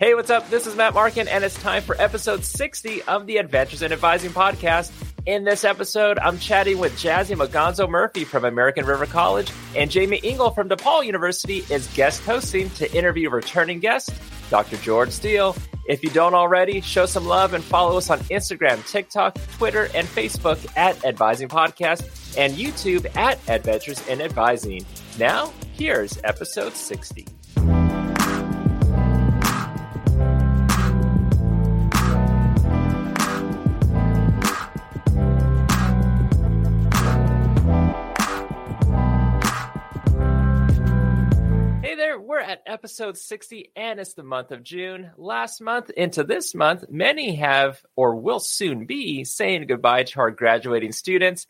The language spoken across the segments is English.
Hey, what's up? This is Matt Markin, and it's time for episode 60 of the Adventures in Advising podcast. In this episode, I'm chatting with Jazzy Muganzo Murphy from American River College, and Jamie Ingle from DePaul University is guest hosting to interview returning guest, Dr. George Steele. If you don't already, show some love and follow us on Instagram, TikTok, Twitter, and Facebook at Advising Podcast, and YouTube at Adventures in Advising. Now, here's episode 60. We're at episode 60, and it's the month of June. Last month into this month, many have or will soon be saying goodbye to our graduating students.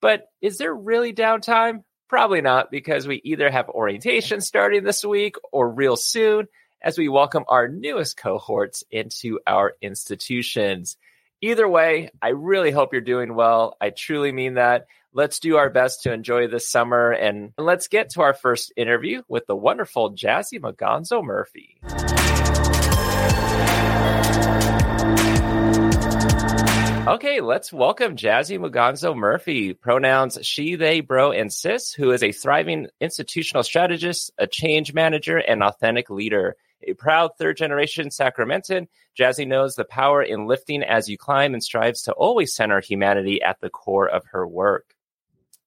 But is there really downtime? Probably not, because we either have orientation starting this week or real soon as we welcome our newest cohorts into our institutions. Either way, I really hope you're doing well. I truly mean that. Let's do our best to enjoy this summer, and let's get to our first interview with the wonderful Jazzy Muganzo Murphy. Okay, let's welcome Jazzy Muganzo Murphy, pronouns she, they, bro, and sis, who is a thriving institutional strategist, a change manager, and authentic leader. A proud third-generation Sacramentan, Jazzy knows the power in lifting as you climb and strives to always center humanity at the core of her work.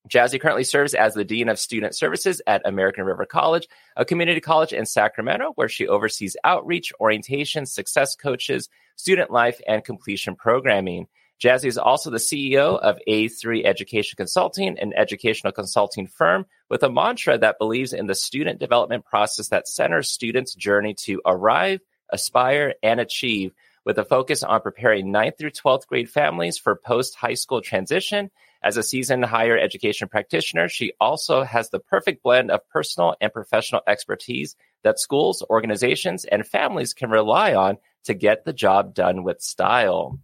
Jazzy currently serves as the Dean of Student Services at American River College, a community college in Sacramento, where she oversees outreach, orientation, success coaches, student life, and completion programming. Jazzy is also the CEO of A3 Education Consulting, an educational consulting firm with a mantra that believes in the student development process that centers students' journey to arrive, aspire, and achieve, with a focus on preparing 9th through 12th grade families for post-high school transition. As a seasoned higher education practitioner, she also has the perfect blend of personal and professional expertise that schools, organizations, and families can rely on to get the job done with style.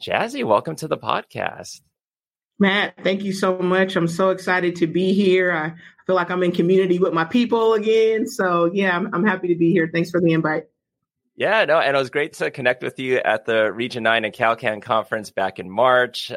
Jazzy, welcome to the podcast. Matt, thank you so much. I'm so excited to be here. I feel like I'm in community with my people again. So yeah, I'm happy to be here. Thanks for the invite. Yeah, no, and it was great to connect with you at the Region 9 and CalCan conference back in March.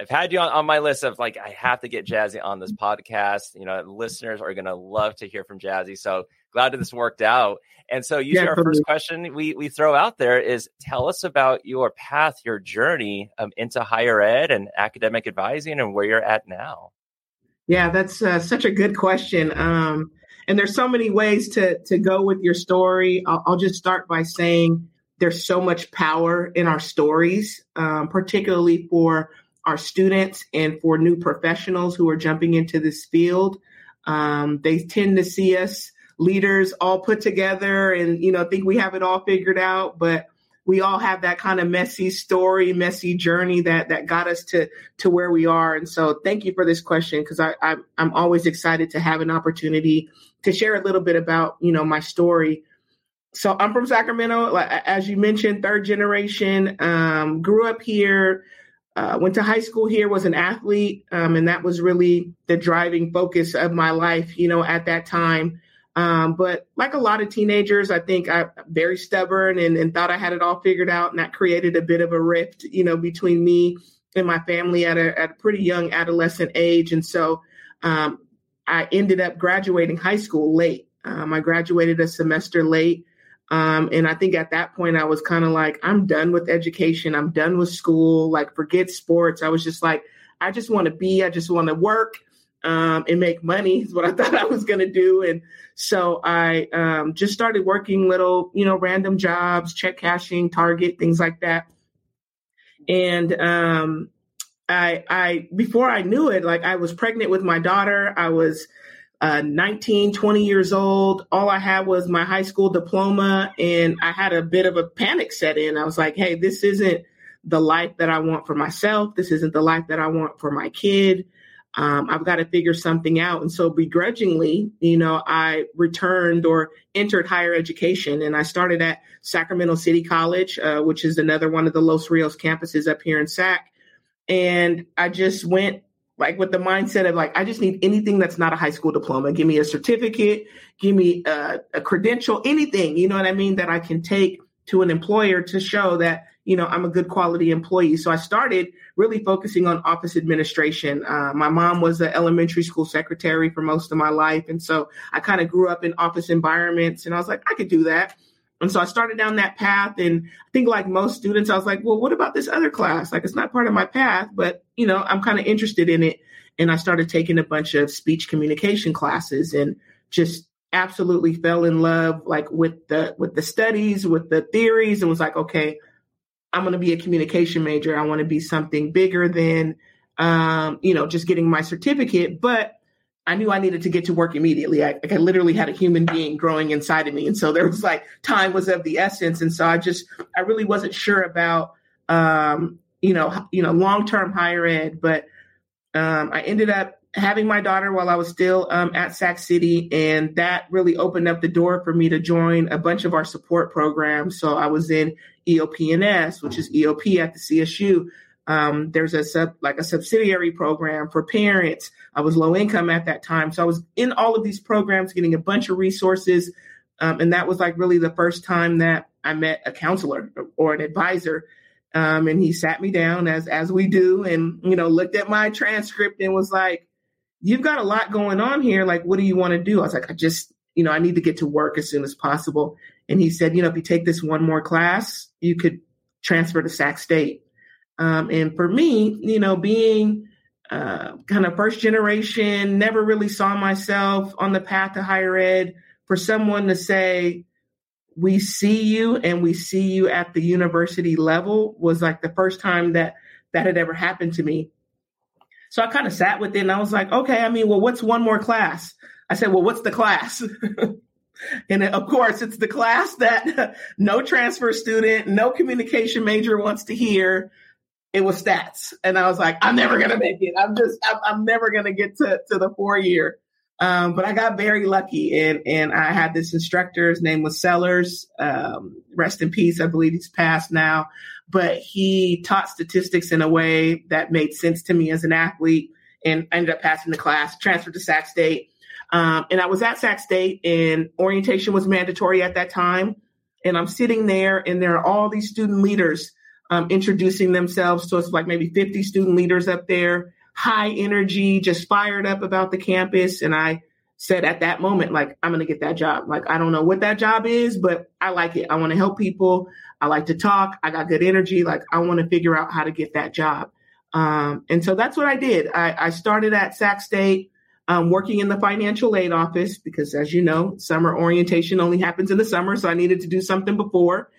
I've had you on my list of I have to get Jazzy on this podcast. You know, listeners are going to love to hear from Jazzy. So glad that this worked out. And so usually our first question we throw out there is, tell us about your path, your journey into higher ed and academic advising and where you're at now. Yeah, that's such a good question. And there's so many ways to go with your story. I'll just start by saying there's so much power in our stories, particularly for our students and for new professionals who are jumping into this field. They tend to see us leaders all put together and, think we have it all figured out, but we all have that kind of messy story, messy journey that got us to where we are. And so thank you for this question, because I'm always excited to have an opportunity to share a little bit about, my story. So I'm from Sacramento, as you mentioned, third generation, grew up here, went to high school here, was an athlete, and that was really the driving focus of my life, at that time. But like a lot of teenagers, I think I'm very stubborn and thought I had it all figured out. And that created a bit of a rift, between me and my family at a pretty young adolescent age. And so I ended up graduating high school late. I graduated a semester late. And I think at that point, I was kind of like, I'm done with education. I'm done with school. Forget sports. I was just like, I just want to work and make money is what I thought I was going to do. And so I just started working little, random jobs, check cashing, Target, things like that. And I before I knew it, I was pregnant with my daughter. I was 19, 20 years old. All I had was my high school diploma, and I had a bit of a panic set in. I was like, hey, this isn't the life that I want for myself. This isn't the life that I want for my kid. I've got to figure something out. And so begrudgingly, I returned or entered higher education, and I started at Sacramento City College, which is another one of the Los Rios campuses up here in Sac. And I just went like with the mindset of like, I just need anything that's not a high school diploma. Give me a certificate, give me a credential, anything, you know what I mean, that I can take to an employer to show that, you know, I'm a good quality employee. So I started really focusing on office administration. My mom was an elementary school secretary for most of my life. And so I kind of grew up in office environments and I was like, I could do that. And so I started down that path. And I think like most students, I was like, well, what about this other class? Like, it's not part of my path, but, you know, I'm kind of interested in it. And I started taking a bunch of speech communication classes and just absolutely fell in love, like with the studies, with the theories, and was like, okay, I'm going to be a communication major. I want to be something bigger than, you know, just getting my certificate. But I knew I needed to get to work immediately. I literally had a human being growing inside of me. And so there was like, time was of the essence. And so I really wasn't sure about, you know, long-term higher ed, but I ended up having my daughter while I was still at Sac City. And that really opened up the door for me to join a bunch of our support programs. So I was in EOP&S, which is EOP at the CSU. There's a subsidiary program for parents. I was low income at that time. So I was in all of these programs, getting a bunch of resources. And that was like really the first time that I met a counselor or an advisor. And he sat me down as we do and, you know, looked at my transcript and was like, you've got a lot going on here. Like, what do you want to do? I was like, I just, you know, I need to get to work as soon as possible. And he said, you know, if you take this one more class, you could transfer to Sac State. And for me, you know, being kind of first generation, never really saw myself on the path to higher ed, for someone to say, we see you and we see you at the university level was like the first time that had ever happened to me. So I kind of sat with it and I was like, okay, I mean, well, what's one more class? I said, well, what's the class? And of course, it's the class that no transfer student, no communication major wants to hear. It was stats. And I was like, I'm never going to make it. I'm never going to get to the 4-year. But I got very lucky. And I had this instructor, his name was Sellers. Rest in peace. I believe he's passed now. But he taught statistics in a way that made sense to me as an athlete. And I ended up passing the class, transferred to Sac State. And I was at Sac State and orientation was mandatory at that time. And I'm sitting there and there are all these student leaders introducing themselves. So it's like maybe 50 student leaders up there, high energy, just fired up about the campus. And I said at that moment, like, I'm going to get that job. Like, I don't know what that job is, but I like it. I want to help people. I like to talk. I got good energy. Like, I want to figure out how to get that job. And so that's what I did. I started at Sac State working in the financial aid office because, as you know, summer orientation only happens in the summer. So I needed to do something before.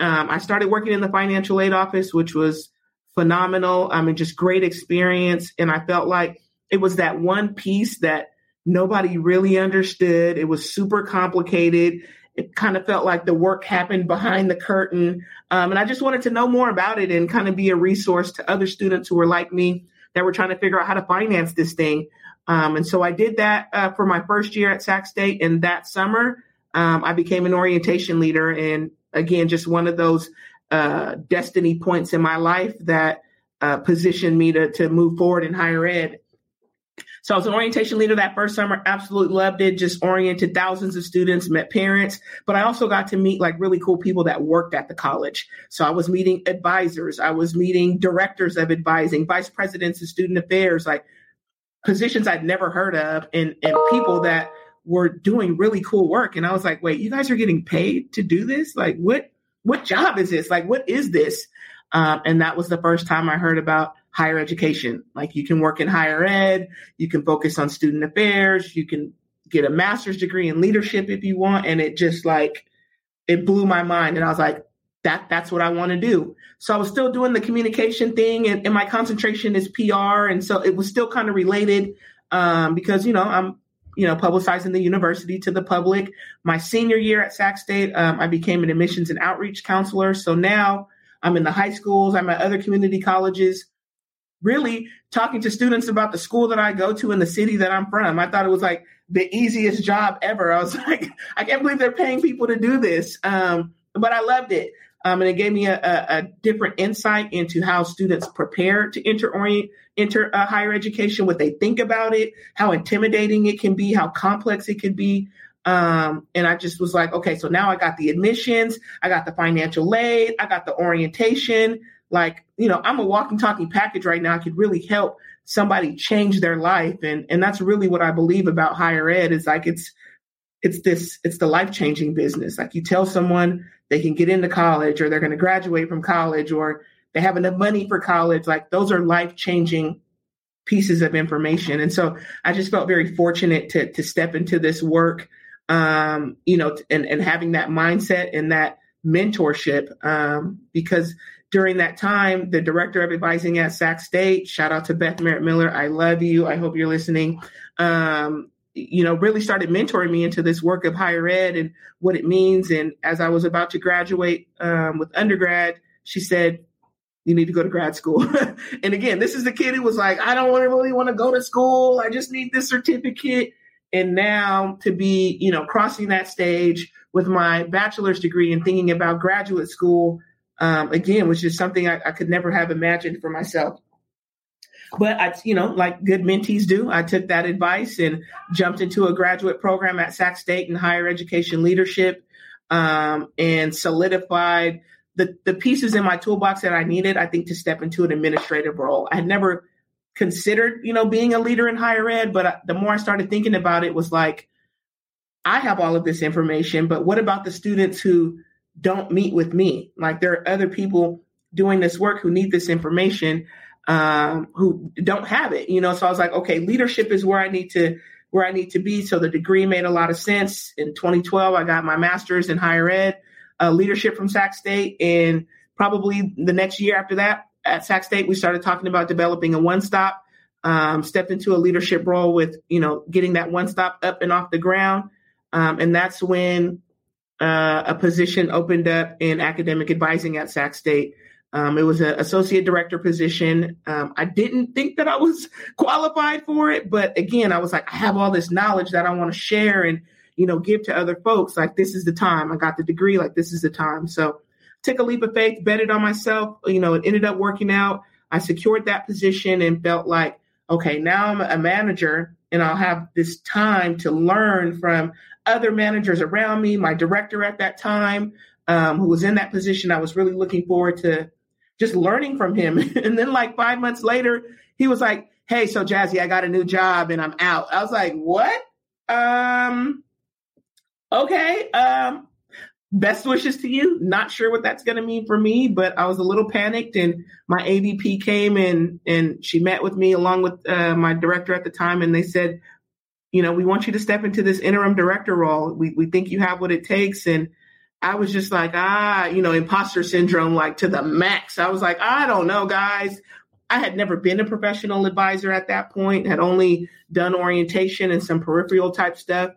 I started working in the financial aid office, which was phenomenal. I mean, just great experience. And I felt like it was that one piece that nobody really understood. It was super complicated. It kind of felt like the work happened behind the curtain. And I just wanted to know more about it and kind of be a resource to other students who were like me that were trying to figure out how to finance this thing. And so I did that for my first year at Sac State. And that summer, I became an orientation leader. And again, just one of those destiny points in my life that positioned me to move forward in higher ed. So I was an orientation leader that first summer, absolutely loved it, just oriented thousands of students, met parents, but I also got to meet like really cool people that worked at the college. So I was meeting advisors, I was meeting directors of advising, vice presidents of student affairs, like positions I'd never heard of and people that were doing really cool work. And I was like, wait, you guys are getting paid to do this? Like, what job is this? Like, what is this? And that was the first time I heard about higher education. Like, you can work in higher ed, you can focus on student affairs, you can get a master's degree in leadership if you want. And it just like, it blew my mind. And I was like, that's what I want to do. So I was still doing the communication thing and my concentration is PR. And so it was still kind of related because, you know, I'm, you know, publicizing the university to the public. My senior year at Sac State, I became an admissions and outreach counselor. So now I'm in the high schools, I'm at other community colleges, really talking to students about the school that I go to in the city that I'm from. I thought it was like the easiest job ever. I was like, I can't believe they're paying people to do this. But I loved it. And it gave me a different insight into how students prepare to enter higher education, what they think about it, how intimidating it can be, how complex it can be. And I just was like, okay, so now I got the admissions, I got the financial aid, I got the orientation. Like, you know, I'm a walking, talking package right now. I could really help somebody change their life. And that's really what I believe about higher ed is like, it's the life-changing business. Like you tell someone they can get into college or they're going to graduate from college or they have enough money for college. Like those are life-changing pieces of information. And so I just felt very fortunate to step into this work, and having that mindset and that mentorship, because during that time, the director of advising at Sac State, shout out to Beth Merritt Miller. I love you. I hope you're listening. Really started mentoring me into this work of higher ed and what it means. And as I was about to graduate with undergrad, she said, you need to go to grad school. And again, this is the kid who was like, I don't really want to go to school. I just need this certificate. And now to be, crossing that stage with my bachelor's degree and thinking about graduate school, again, which is something I could never have imagined for myself. But like good mentees do, I took that advice and jumped into a graduate program at Sac State in higher education leadership, and solidified the pieces in my toolbox that I needed, I think, to step into an administrative role. I had never considered, being a leader in higher ed, but the more I started thinking about it was like, I have all of this information, but what about the students who don't meet with me? Like there are other people doing this work who need this information, who don't have it, So I was like, okay, leadership is where I need to be. So the degree made a lot of sense. In 2012, I got my master's in higher ed, leadership from Sac State. And probably the next year after that at Sac State, we started talking about developing a one-stop, stepped into a leadership role with, getting that one-stop up and off the ground. And that's when a position opened up in academic advising at Sac State. It was an associate director position. I didn't think that I was qualified for it. But again, I was like, I have all this knowledge that I want to share and, give to other folks. Like, this is the time. I got the degree. Like, this is the time. So took a leap of faith, betted on myself. It ended up working out. I secured that position and felt like, okay, now I'm a manager and I'll have this time to learn from other managers around me, my director at that time, who was in that position. I was really looking forward to just learning from him. And then like 5 months later, he was like, hey, so Jazzy, I got a new job and I'm out. I was like, what? Okay. Best wishes to you. Not sure what that's going to mean for me, but I was a little panicked and my AVP came and she met with me along with my director at the time. And they said, we want you to step into this interim director role. We think you have what it takes. And I was just like, imposter syndrome, like to the max. I was like, I don't know, guys. I had never been a professional advisor at that point, had only done orientation and some peripheral type stuff.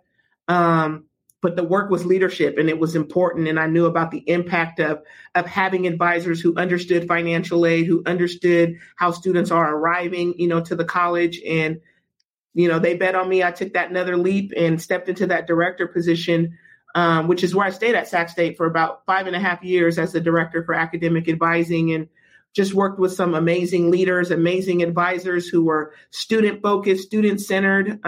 But the work was leadership and it was important. And I knew about the impact of having advisors who understood financial aid, who understood how students are arriving, to the college. And, they bet on me. I took that another leap and stepped into that director position, which is where I stayed at Sac State for about 5.5 years as the director for academic advising, and just worked with some amazing leaders, amazing advisors who were student focused, student centered,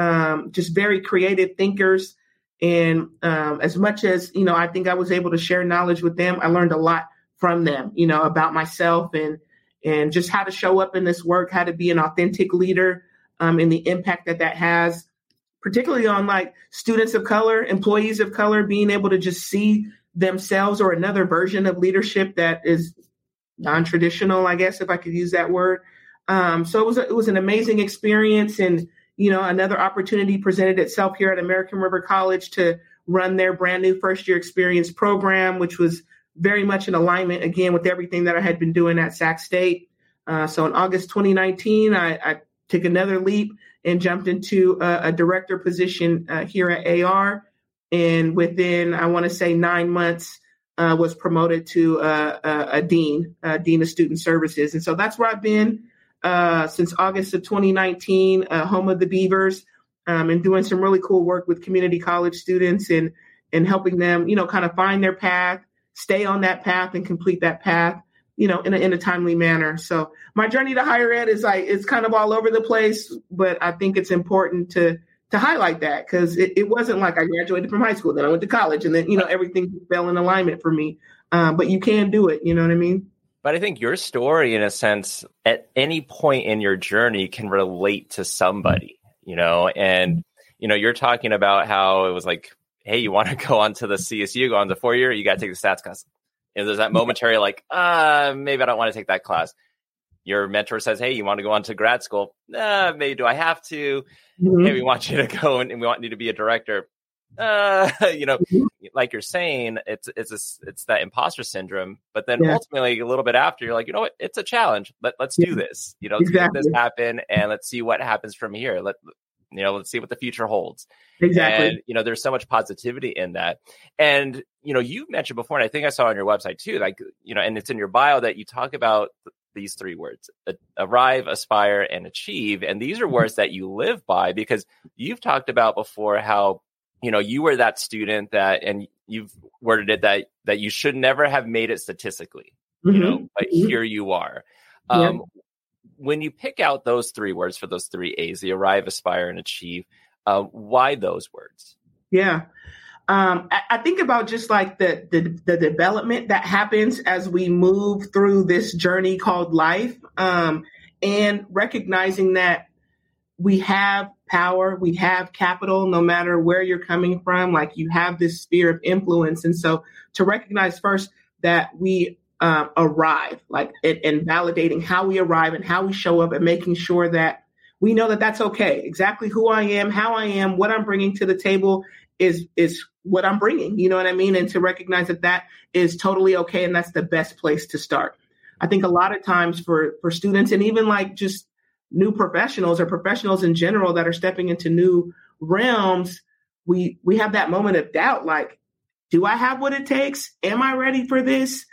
just very creative thinkers. And as much as, I think I was able to share knowledge with them, I learned a lot from them, about myself and just how to show up in this work, how to be an authentic leader, and the impact that has, particularly on like students of color, employees of color, being able to just see themselves or another version of leadership that is non-traditional, I guess, if I could use that word. So it was an amazing experience. And another opportunity presented itself here at American River College to run their brand new first year experience program, which was very much in alignment, again, with everything that I had been doing at Sac State. So in August 2019, I took another leap and jumped into a director position here at AR. And within, I want to say 9 months, was promoted to a dean, Dean of Student Services. And so that's where I've been since August of 2019, home of the Beavers, and doing some really cool work with community college students and helping them, kind of find their path, stay on that path and complete that path, you know, in a timely manner. So my journey to higher ed is like, it's kind of all over the place, but I think it's important to highlight that, because it wasn't like I graduated from high school, then I went to college, and then, you know, everything fell in alignment for me. But you can do it. You know what I mean? But I think your story, in a sense, at any point in your journey can relate to somebody, you know, and, you know, you're talking about how it was like, hey, you want to go on to the CSU, go on to 4 year, you got to take the stats class. And there's that momentary like, maybe I don't want to take that class. Your mentor says, hey, you want to go on to grad school? Maybe do I have to? Mm-hmm. Hey, we want you to go and we want you to be a director. You know, like you're saying, it's that imposter syndrome. But then ultimately, a little bit after, you're like, you know what? It's a challenge. Let's do this. You know, let's make this happen, and let's see what happens from here. Let's see what the future holds. Exactly. And, you know, there's so much positivity in that. And, you know, you mentioned before, and I think I saw on your website too, like, you know, and it's in your bio that you talk about these three words, arrive, aspire, and achieve. And these are words that you live by, because you've talked about before how, you know, you were that student that, and you've worded it that you should never have made it statistically, mm-hmm. you know, but here you are. When you pick out those three words for those three A's, the arrive, aspire, and achieve, why those words? Yeah. I think about just like the development that happens as we move through this journey called life, and recognizing that we have power, we have capital, no matter where you're coming from, like you have this sphere of influence. And so to recognize first that we arrive, like, and validating how we arrive and how we show up, and making sure that we know that that's okay. Exactly who I am, how I am, what I'm bringing to the table is what I'm bringing. You know what I mean? And to recognize that that is totally okay. And that's the best place to start. I think a lot of times for students, and even like just new professionals or professionals in general that are stepping into new realms, we have that moment of doubt. Like, do I have what it takes? Am I ready for this?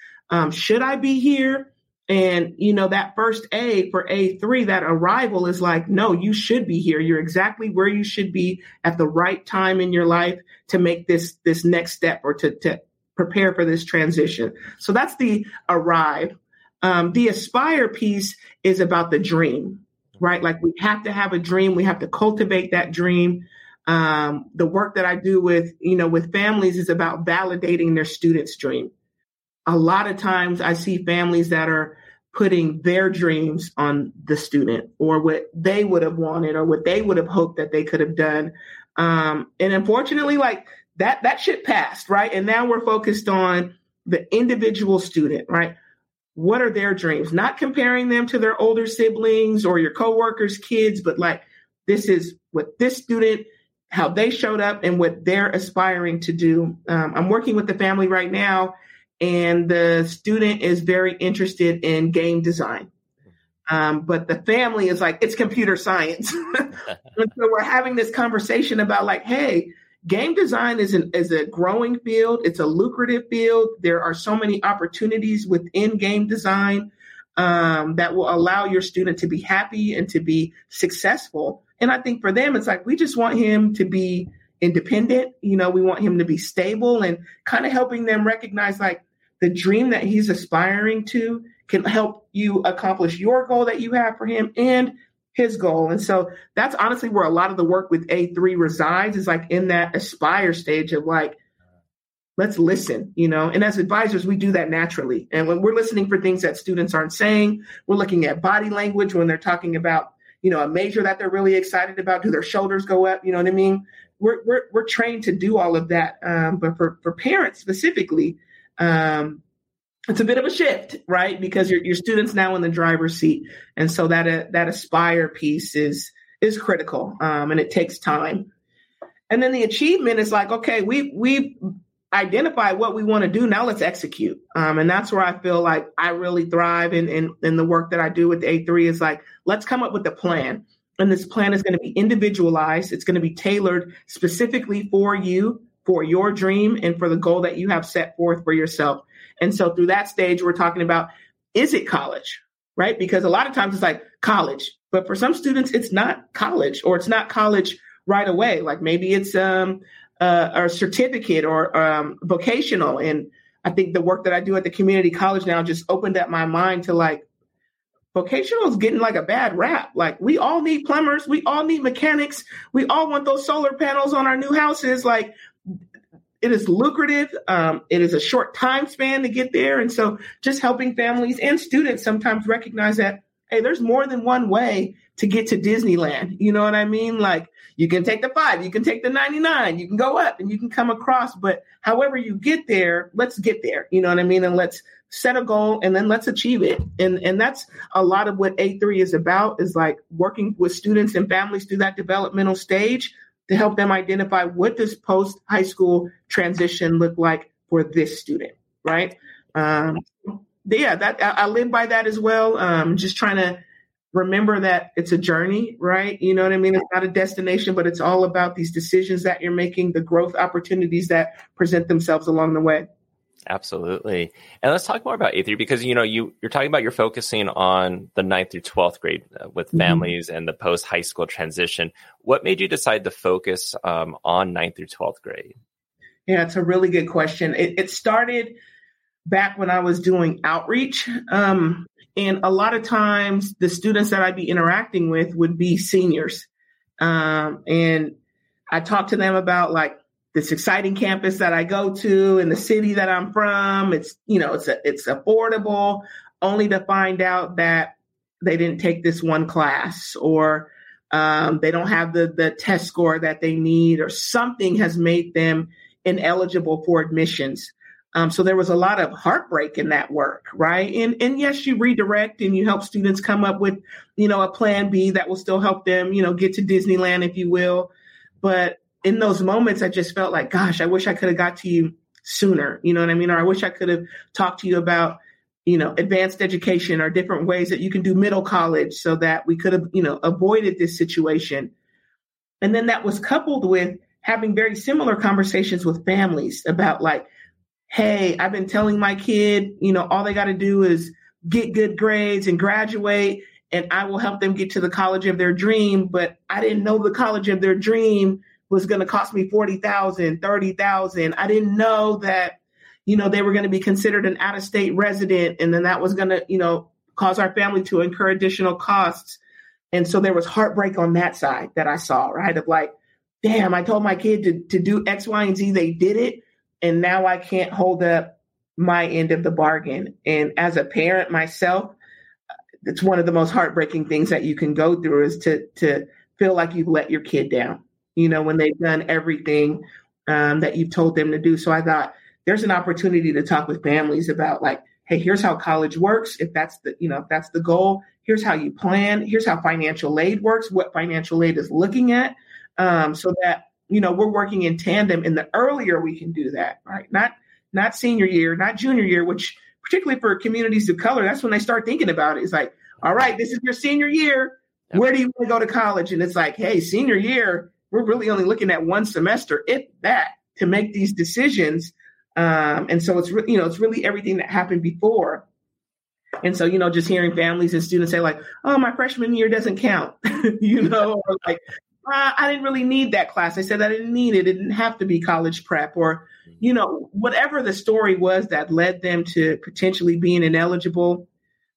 Should I be here? And, you know, that first A for A3, that arrival is like, no, you should be here. You're exactly where you should be at the right time in your life to make this next step, or to prepare for this transition. So that's the arrive. The aspire piece is about the dream, right? Like, we have to have a dream. We have to cultivate that dream. The work that I do with, you know, with families is about validating their students' dream. A lot of times I see families that are putting their dreams on the student, or what they would have wanted, or what they would have hoped that they could have done. And unfortunately, like that shit passed, right? And now we're focused on the individual student, right? What are their dreams? Not comparing them to their older siblings or your coworkers' kids, but like, this is what this student, how they showed up and what they're aspiring to do. I'm working with the family right now, and the student is very interested in game design. But the family is like, it's computer science. And so we're having this conversation about like, hey, game design is a growing field. It's a lucrative field. There are so many opportunities within game design that will allow your student to be happy and to be successful. And I think for them, it's like, we just want him to be independent. You know, we want him to be stable, and kind of helping them recognize like, the dream that he's aspiring to can help you accomplish your goal that you have for him and his goal. And so that's honestly where a lot of the work with A3 resides, is like in that aspire stage of like, let's listen, you know, and as advisors, we do that naturally. And when we're listening for things that students aren't saying, we're looking at body language when they're talking about, you know, a major that they're really excited about. Do their shoulders go up? You know what I mean? We're trained to do all of that. But for parents specifically, it's a bit of a shift, right? Because your student's now in the driver's seat. And so that aspire piece is critical, and it takes time. And then the achievement is like, okay, we identify what we want to do. Now let's execute. And that's where I feel like I really thrive in the work that I do with A3 is like, let's come up with a plan. And this plan is going to be individualized. It's going to be tailored specifically for you, for your dream, and for the goal that you have set forth for yourself. And so through that stage, we're talking about, is it college, right? Because a lot of times it's like college, but for some students, it's not college, or it's not college right away. Like maybe it's a certificate or vocational. And I think the work that I do at the community college now just opened up my mind to like, vocational is getting like a bad rap. Like we all need plumbers. We all need mechanics. We all want those solar panels on our new houses. Like it is lucrative. It is a short time span to get there. And so just helping families and students sometimes recognize that, hey, there's more than one way to get to Disneyland. You know what I mean? Like you can take the 5, you can take the 99, you can go up and you can come across, but however you get there, let's get there. You know what I mean? And let's set a goal and then let's achieve it. And that's a lot of what A3 is about, is like working with students and families through that developmental stage to help them identify what does post-high school transition look like for this student, right? I live by that as well. Just trying to remember that it's a journey, right? You know what I mean? It's not a destination, but it's all about these decisions that you're making, the growth opportunities that present themselves along the way. Absolutely. And let's talk more about A3, because, you know, you're talking about you're focusing on the 9th through 12th grade with mm-hmm. families and the post high school transition. What made you decide to focus on 9th through 12th grade? Yeah, it's a really good question. It started back when I was doing outreach. And a lot of times the students that I'd be interacting with would be seniors. And I talked to them about like, this exciting campus that I go to in the city that I'm from, it's affordable, only to find out that they didn't take this one class or they don't have the test score that they need, or something has made them ineligible for admissions. So there was a lot of heartbreak in that work, right? And yes, you redirect and you help students come up with, a plan B that will still help them, get to Disneyland, if you will. But in those moments, I just felt like, gosh, I wish I could have got to you sooner. You know what I mean? Or I wish I could have talked to you about, advanced education or different ways that you can do middle college so that we could have, avoided this situation. And then that was coupled with having very similar conversations with families about like, hey, I've been telling my kid, all they got to do is get good grades and graduate, and I will help them get to the college of their dream. But I didn't know the college of their dream was going to cost me $40,000, $30,000. I didn't know that, they were going to be considered an out-of-state resident. And then that was going to, cause our family to incur additional costs. And so there was heartbreak on that side that I saw, right? Of like, damn, I told my kid to do X, Y, and Z. They did it. And now I can't hold up my end of the bargain. And as a parent myself, it's one of the most heartbreaking things that you can go through, is to feel like you've let your kid down, when they've done everything that you've told them to do. So I thought there's an opportunity to talk with families about like, hey, here's how college works. If that's the, if that's the goal, here's how you plan. Here's how financial aid works, what financial aid is looking at, so that, we're working in tandem. And the earlier we can do that, right? Not senior year, not junior year, which particularly for communities of color, that's when they start thinking about it. It's like, all right, this is your senior year. Where do you want to go to college? And it's like, hey, senior year, we're really only looking at one semester, if that, to make these decisions. And so it's it's really everything that happened before. And so, just hearing families and students say like, oh, my freshman year doesn't count, or like, I didn't really need that class. I said I didn't need it. It didn't have to be college prep, or, whatever the story was that led them to potentially being ineligible.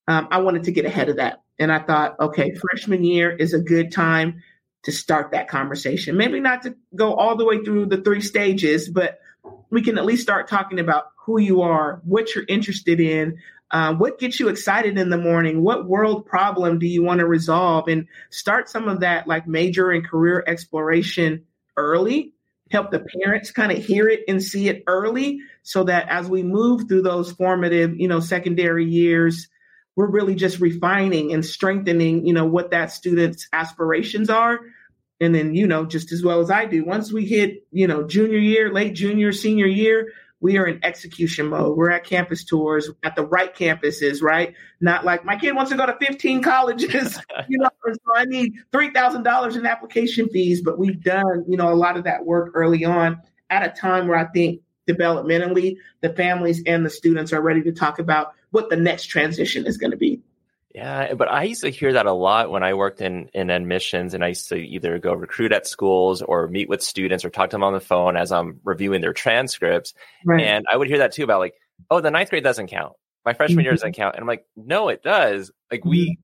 I wanted to get ahead of that. And I thought, okay, freshman year is a good time to start that conversation. Maybe not to go all the way through the 3 stages, but we can at least start talking about who you are, what you're interested in, what gets you excited in the morning, what world problem do you want to resolve, and start some of that like major and career exploration early. Help the parents kind of hear it and see it early, so that as we move through those formative, secondary years, we're really just refining and strengthening, what that student's aspirations are. And then, just as well as I do, once we hit, junior year, late junior, senior year, we are in execution mode. We're at campus tours, at the right campuses, right? Not like my kid wants to go to 15 colleges, and so I need $3,000 in application fees. But we've done, a lot of that work early on at a time where I think developmentally the families and the students are ready to talk about what the next transition is going to be. Yeah, but I used to hear that a lot when I worked in admissions, and I used to either go recruit at schools or meet with students or talk to them on the phone as I'm reviewing their transcripts. Right. And I would hear that too about like, oh, the ninth grade doesn't count. My freshman year doesn't count. And I'm like, no, it does. Like we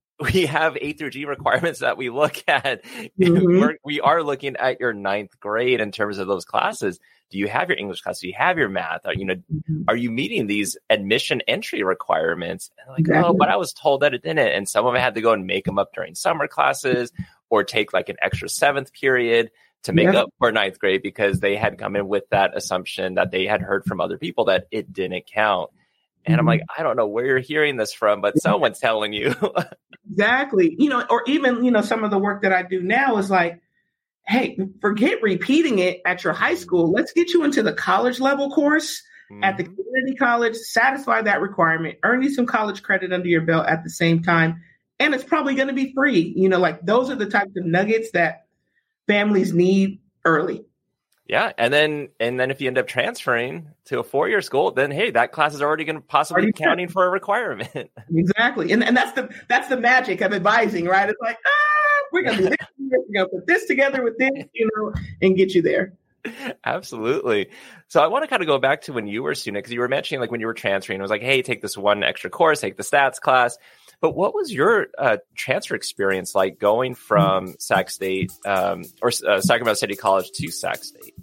have A through G requirements that we look at. We are looking at your ninth grade in terms of those classes. Do you have your English class? Do you have your math? Are you meeting these admission entry requirements? And like, exactly. Oh, but I was told that it didn't. And some of them had to go and make them up during summer classes or take like an extra seventh period to make up for ninth grade because they had come in with that assumption that they had heard from other people that it didn't count. And I'm like, I don't know where you're hearing this from, but someone's telling you. Exactly. Or even, some of the work that I do now is like, hey, forget repeating it at your high school. Let's get you into the college level course at the community college, satisfy that requirement, earn you some college credit under your belt at the same time. And it's probably going to be free. Those are the types of nuggets that families need early. Yeah. And then if you end up transferring to a four-year school, then, hey, that class is already going to possibly be counting for a requirement. Exactly. And that's the magic of advising, right? It's like, we're going to do this, we're going to put this together with this, and get you there. Absolutely. So I want to kind of go back to when you were a student, because you were mentioning like when you were transferring, it was like, hey, take this one extra course, take the stats class. But what was your transfer experience like going from Sac State or Sacramento City College to Sac State?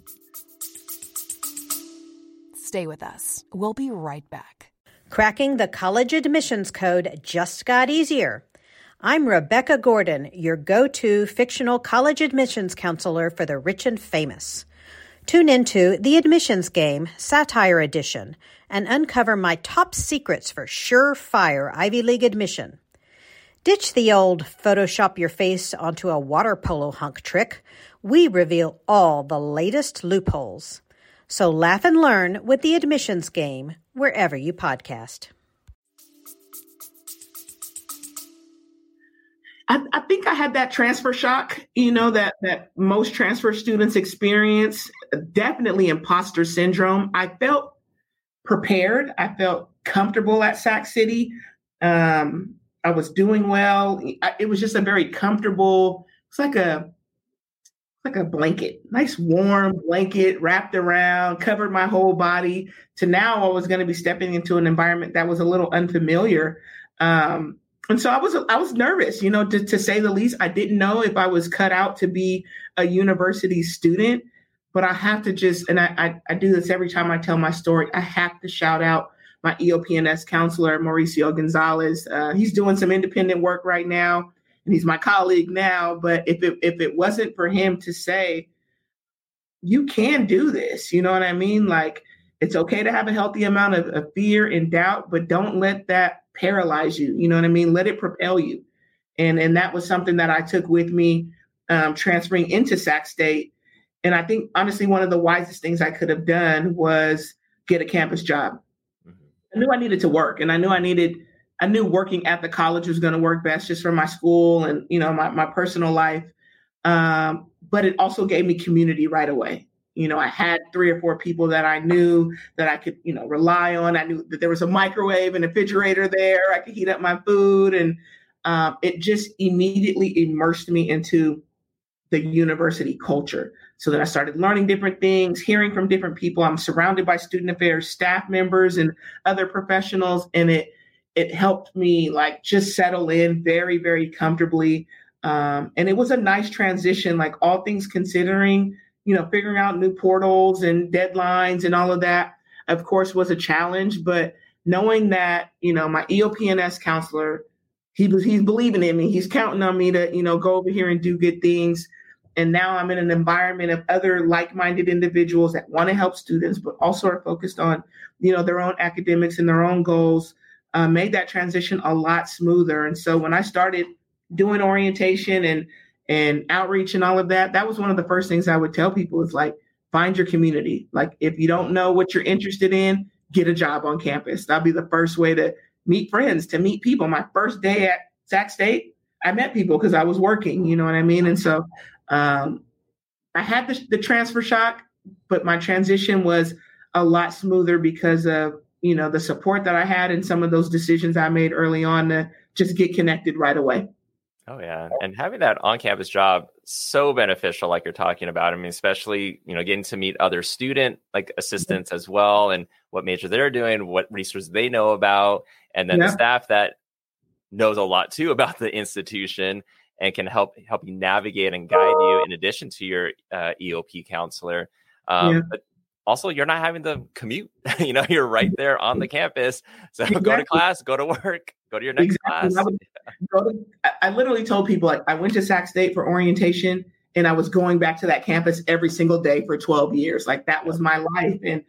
Stay with us. We'll be right back. Cracking the college admissions code just got easier. I'm Rebecca Gordon, your go-to fictional college admissions counselor for the rich and famous. Tune into The Admissions Game, Satire Edition, and uncover my top secrets for surefire Ivy League admission. Ditch the old Photoshop your face onto a water polo hunk trick. We reveal all the latest loopholes. So laugh and learn with The Admissions Game, wherever you podcast. I think I had that transfer shock, that most transfer students experience, definitely imposter syndrome. I felt prepared. I felt comfortable at Sac City. I was doing well. It was just a very comfortable, it's like a blanket, nice warm blanket wrapped around, covered my whole body. To now I was going to be stepping into an environment that was a little unfamiliar. And so I was nervous, to say the least. I didn't know if I was cut out to be a university student, but I have to just, and I do this every time I tell my story, I have to shout out my EOP&S counselor, Mauricio Gonzalez. He's doing some independent work right now, and he's my colleague now. But if it wasn't for him to say, you can do this, you know what I mean? Like, it's okay to have a healthy amount of fear and doubt, but don't let that paralyze you. You know what I mean? Let it propel you. And that was something that I took with me transferring into Sac State. And I think, honestly, one of the wisest things I could have done was get a campus job. I knew I needed to work, and I knew working at the college was going to work best just for my school and, my personal life. But it also gave me community right away. I had 3 or 4 people that I knew that I could, rely on. I knew that there was a microwave and a refrigerator there. I could heat up my food. And it just immediately immersed me into the university culture. So then I started learning different things, hearing from different people. I'm surrounded by student affairs staff members and other professionals. And it helped me like just settle in very, very comfortably. And it was a nice transition, like all things considering. Figuring out new portals and deadlines and all of that, of course, was a challenge. But knowing that, my EOP&S counselor, he's believing in me. He's counting on me to, go over here and do good things. And now I'm in an environment of other like-minded individuals that want to help students, but also are focused on, their own academics and their own goals, made that transition a lot smoother. And so when I started doing orientation and outreach and all of that, that was one of the first things I would tell people is like, find your community. Like, if you don't know what you're interested in, get a job on campus. That'll be the first way to meet friends, to meet people. My first day at Sac State, I met people because I was working, you know what I mean? And so I had the transfer shock, but my transition was a lot smoother because of, the support that I had and some of those decisions I made early on to just get connected right away. Oh, yeah. And having that on-campus job, so beneficial, like you're talking about. I mean, especially, you know, getting to meet other student like assistants as well, and what major they're doing, what resources they know about, and then the staff that knows a lot too about the institution and can help you navigate and guide you in addition to your EOP counselor. But also, you're not having to commute. You know, you're right there on the campus. So go to class, go to work, go to your next class. I literally told people, like, I went to Sac State for orientation and I was going back to that campus every single day for 12 years. Like, that was my life. And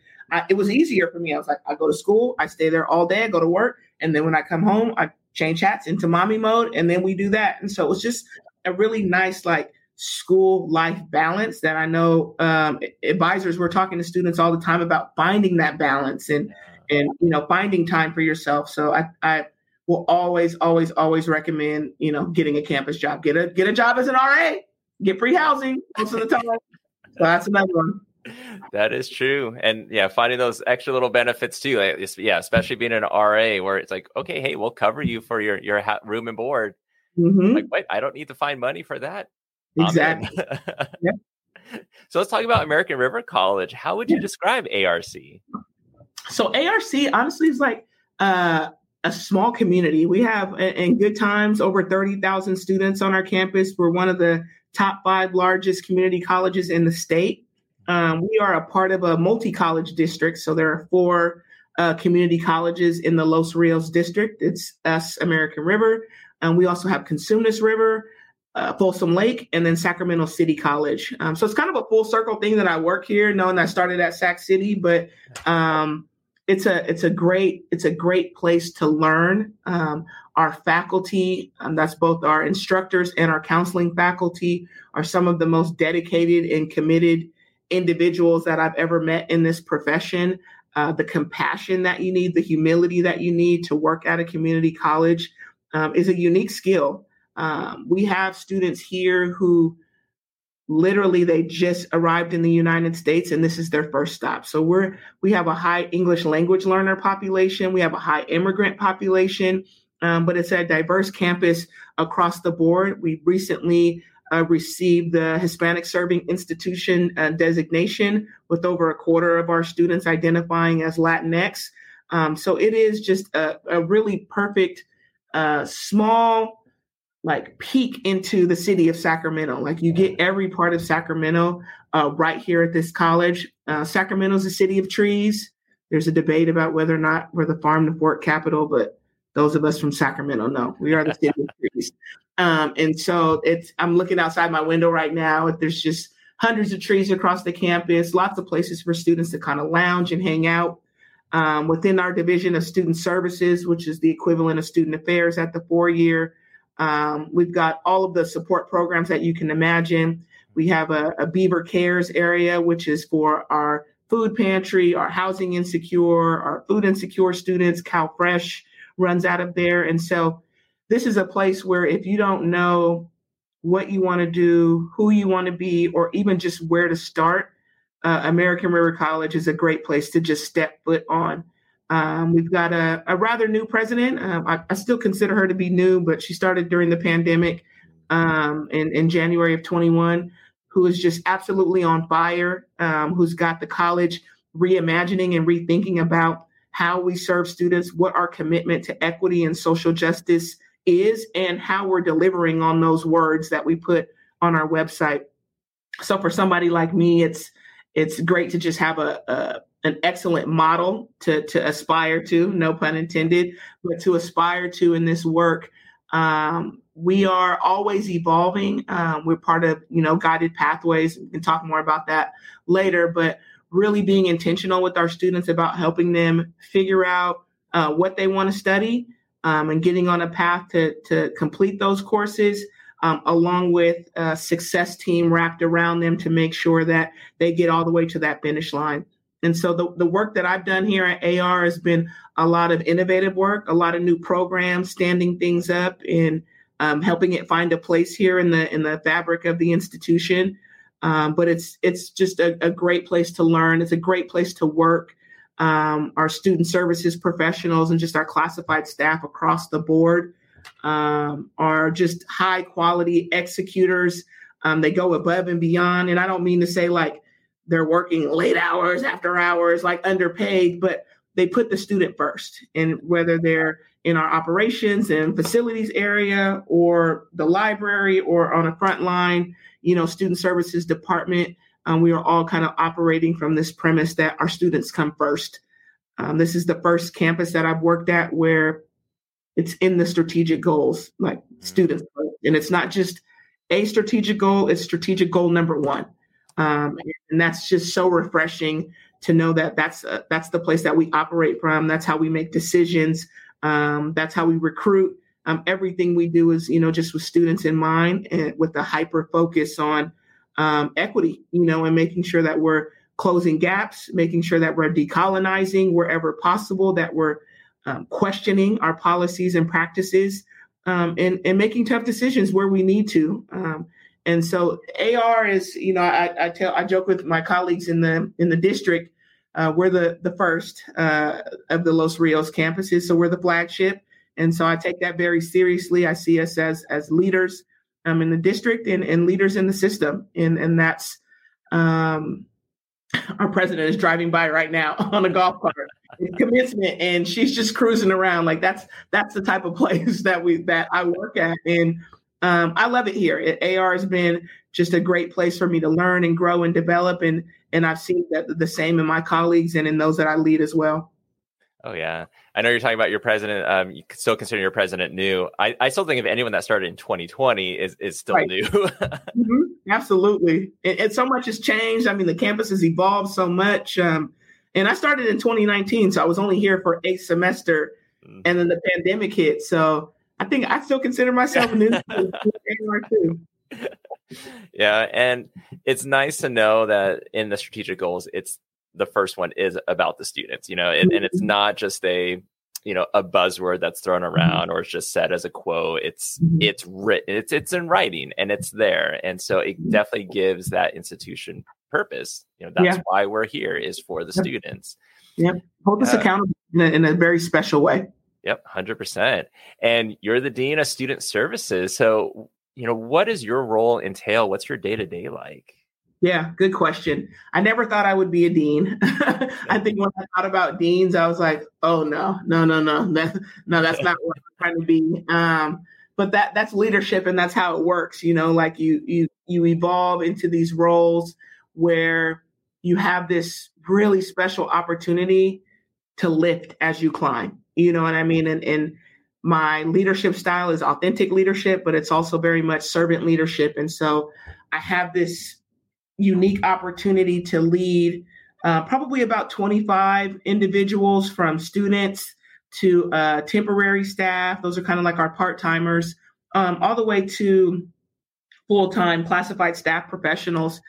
it was easier for me. I was like, I go to school, I stay there all day, I go to work. And then when I come home, I change hats into mommy mode. And then we do that. And so it was just a really nice, like, school life balance that I know advisors were talking to students all the time about finding that balance and, you know, finding time for yourself. So I will always recommend, you know, getting a campus job, get a job as an RA, get free housing most of the time. So that's another one. That is true. And yeah, finding those extra little benefits too. Yeah. Especially being an RA where it's like, okay, hey, we'll cover you for your room and board. Mm-hmm. Like, wait, I don't need to find money for that. Exactly. So let's talk about American River College. How would you describe ARC? So ARC honestly is like, a small community. We have, in good times, over 30,000 students on our campus. We're one of the top 5 largest community colleges in the state. We are a part of a multi-college district. So there are 4 community colleges in the Los Rios district. It's us, American River. And we also have Cosumnes River, Folsom Lake, and then Sacramento City College. So it's kind of a full circle thing that I work here, knowing I started at Sac City, but it's a great place to learn. Our faculty, that's both our instructors and our counseling faculty, are some of the most dedicated and committed individuals that I've ever met in this profession. The compassion that you need, the humility that you need to work at a community college is a unique skill. We have students here who literally, they just arrived in the United States and this is their first stop. So we have a high English language learner population. We have a high immigrant population, but it's a diverse campus across the board. We recently received the Hispanic Serving Institution designation, with over a quarter of our students identifying as Latinx. So it is just a really perfect, small, like, peek into the city of Sacramento. Like, you get every part of Sacramento right here at this college. Sacramento's a city of trees. There's a debate about whether or not we're the farm to fork capital, but those of us from Sacramento know we are the city of trees. And so I'm looking outside my window right now. There's just hundreds of trees across the campus, lots of places for students to kind of lounge and hang out. Within our division of student services, which is the equivalent of student affairs at the 4-year, we've got all of the support programs that you can imagine. We have a Beaver Cares area, which is for our food pantry, our housing insecure, our food insecure students. Cal Fresh runs out of there. And so this is a place where if you don't know what you want to do, who you want to be, or even just where to start, American River College is a great place to just step foot on. We've got a rather new president. I still consider her to be new, but she started during the pandemic in January of 21, who is just absolutely on fire, who's got the college reimagining and rethinking about how we serve students, what our commitment to equity and social justice is, and how we're delivering on those words that we put on our website. So for somebody like me, it's great to just have an excellent model to aspire to, no pun intended, but to aspire to in this work. We are always evolving. We're part of, you know, Guided Pathways. We can talk more about that later, but really being intentional with our students about helping them figure out what they want to study and getting on a path to complete those courses, along with a success team wrapped around them to make sure that they get all the way to that finish line. And so the work that I've done here at AR has been a lot of innovative work, a lot of new programs, standing things up and helping it find a place here in the fabric of the institution. But it's just a great place to learn. It's a great place to work. Our student services professionals and just our classified staff across the board are just high quality executors. They go above and beyond. And I don't mean to say like they're working late hours, after hours, like underpaid, but they put the student first. And whether they're in our operations and facilities area or the library or on a front line, you know, student services department, we are all kind of operating from this premise that our students come first. This is the first campus that I've worked at where it's in the strategic goals, like students. And it's not just a strategic goal, it's strategic goal number one. And that's just so refreshing to know that that's the place that we operate from. That's how we make decisions. That's how we recruit. Everything we do is, you know, just with students in mind and with a hyper focus on equity, you know, and making sure that we're closing gaps, making sure that we're decolonizing wherever possible, that we're questioning our policies and practices, and making tough decisions where we need to. And so AR is, you know, I joke with my colleagues in the district, we're the first of the Los Rios campuses. So we're the flagship. And so I take that very seriously. I see us as leaders in the district and leaders in the system. And that's our president is driving by right now on a golf cart. It's commencement, and she's just cruising around. Like that's the type of place that I work at. And I love it here. AR has been just a great place for me to learn and grow and develop. And I've seen the same in my colleagues and in those that I lead as well. Oh, yeah. I know you're talking about your president. You still consider your president new. I still think of anyone that started in 2020 is still right. New. Mm-hmm. Absolutely. And so much has changed. I mean, the campus has evolved so much. And I started in 2019, so I was only here for a semester, and then the pandemic hit. So I think I still consider myself new. Yeah, and it's nice to know that in the strategic goals, it's the first one is about the students, you know, and it's not just a buzzword that's thrown around or it's just said as a quote. It's written, it's in writing, and it's there, and so it definitely gives that institution purpose. You know, that's why we're here, is for the students. Yep, hold us accountable in a very special way. Yep, 100%. And you're the dean of student services, so you know, what does your role entail? What's your day to day like? Yeah, good question. I never thought I would be a dean. I think when I thought about deans, I was like, oh, no, that's not what I'm trying to be. But that's leadership, and that's how it works. You know, like you evolve into these roles where you have this really special opportunity to lift as you climb. You know what I mean? And my leadership style is authentic leadership, but it's also very much servant leadership. And so I have this unique opportunity to lead probably about 25 individuals, from students to temporary staff. Those are kind of like our part-timers, all the way to full-time classified staff professionals.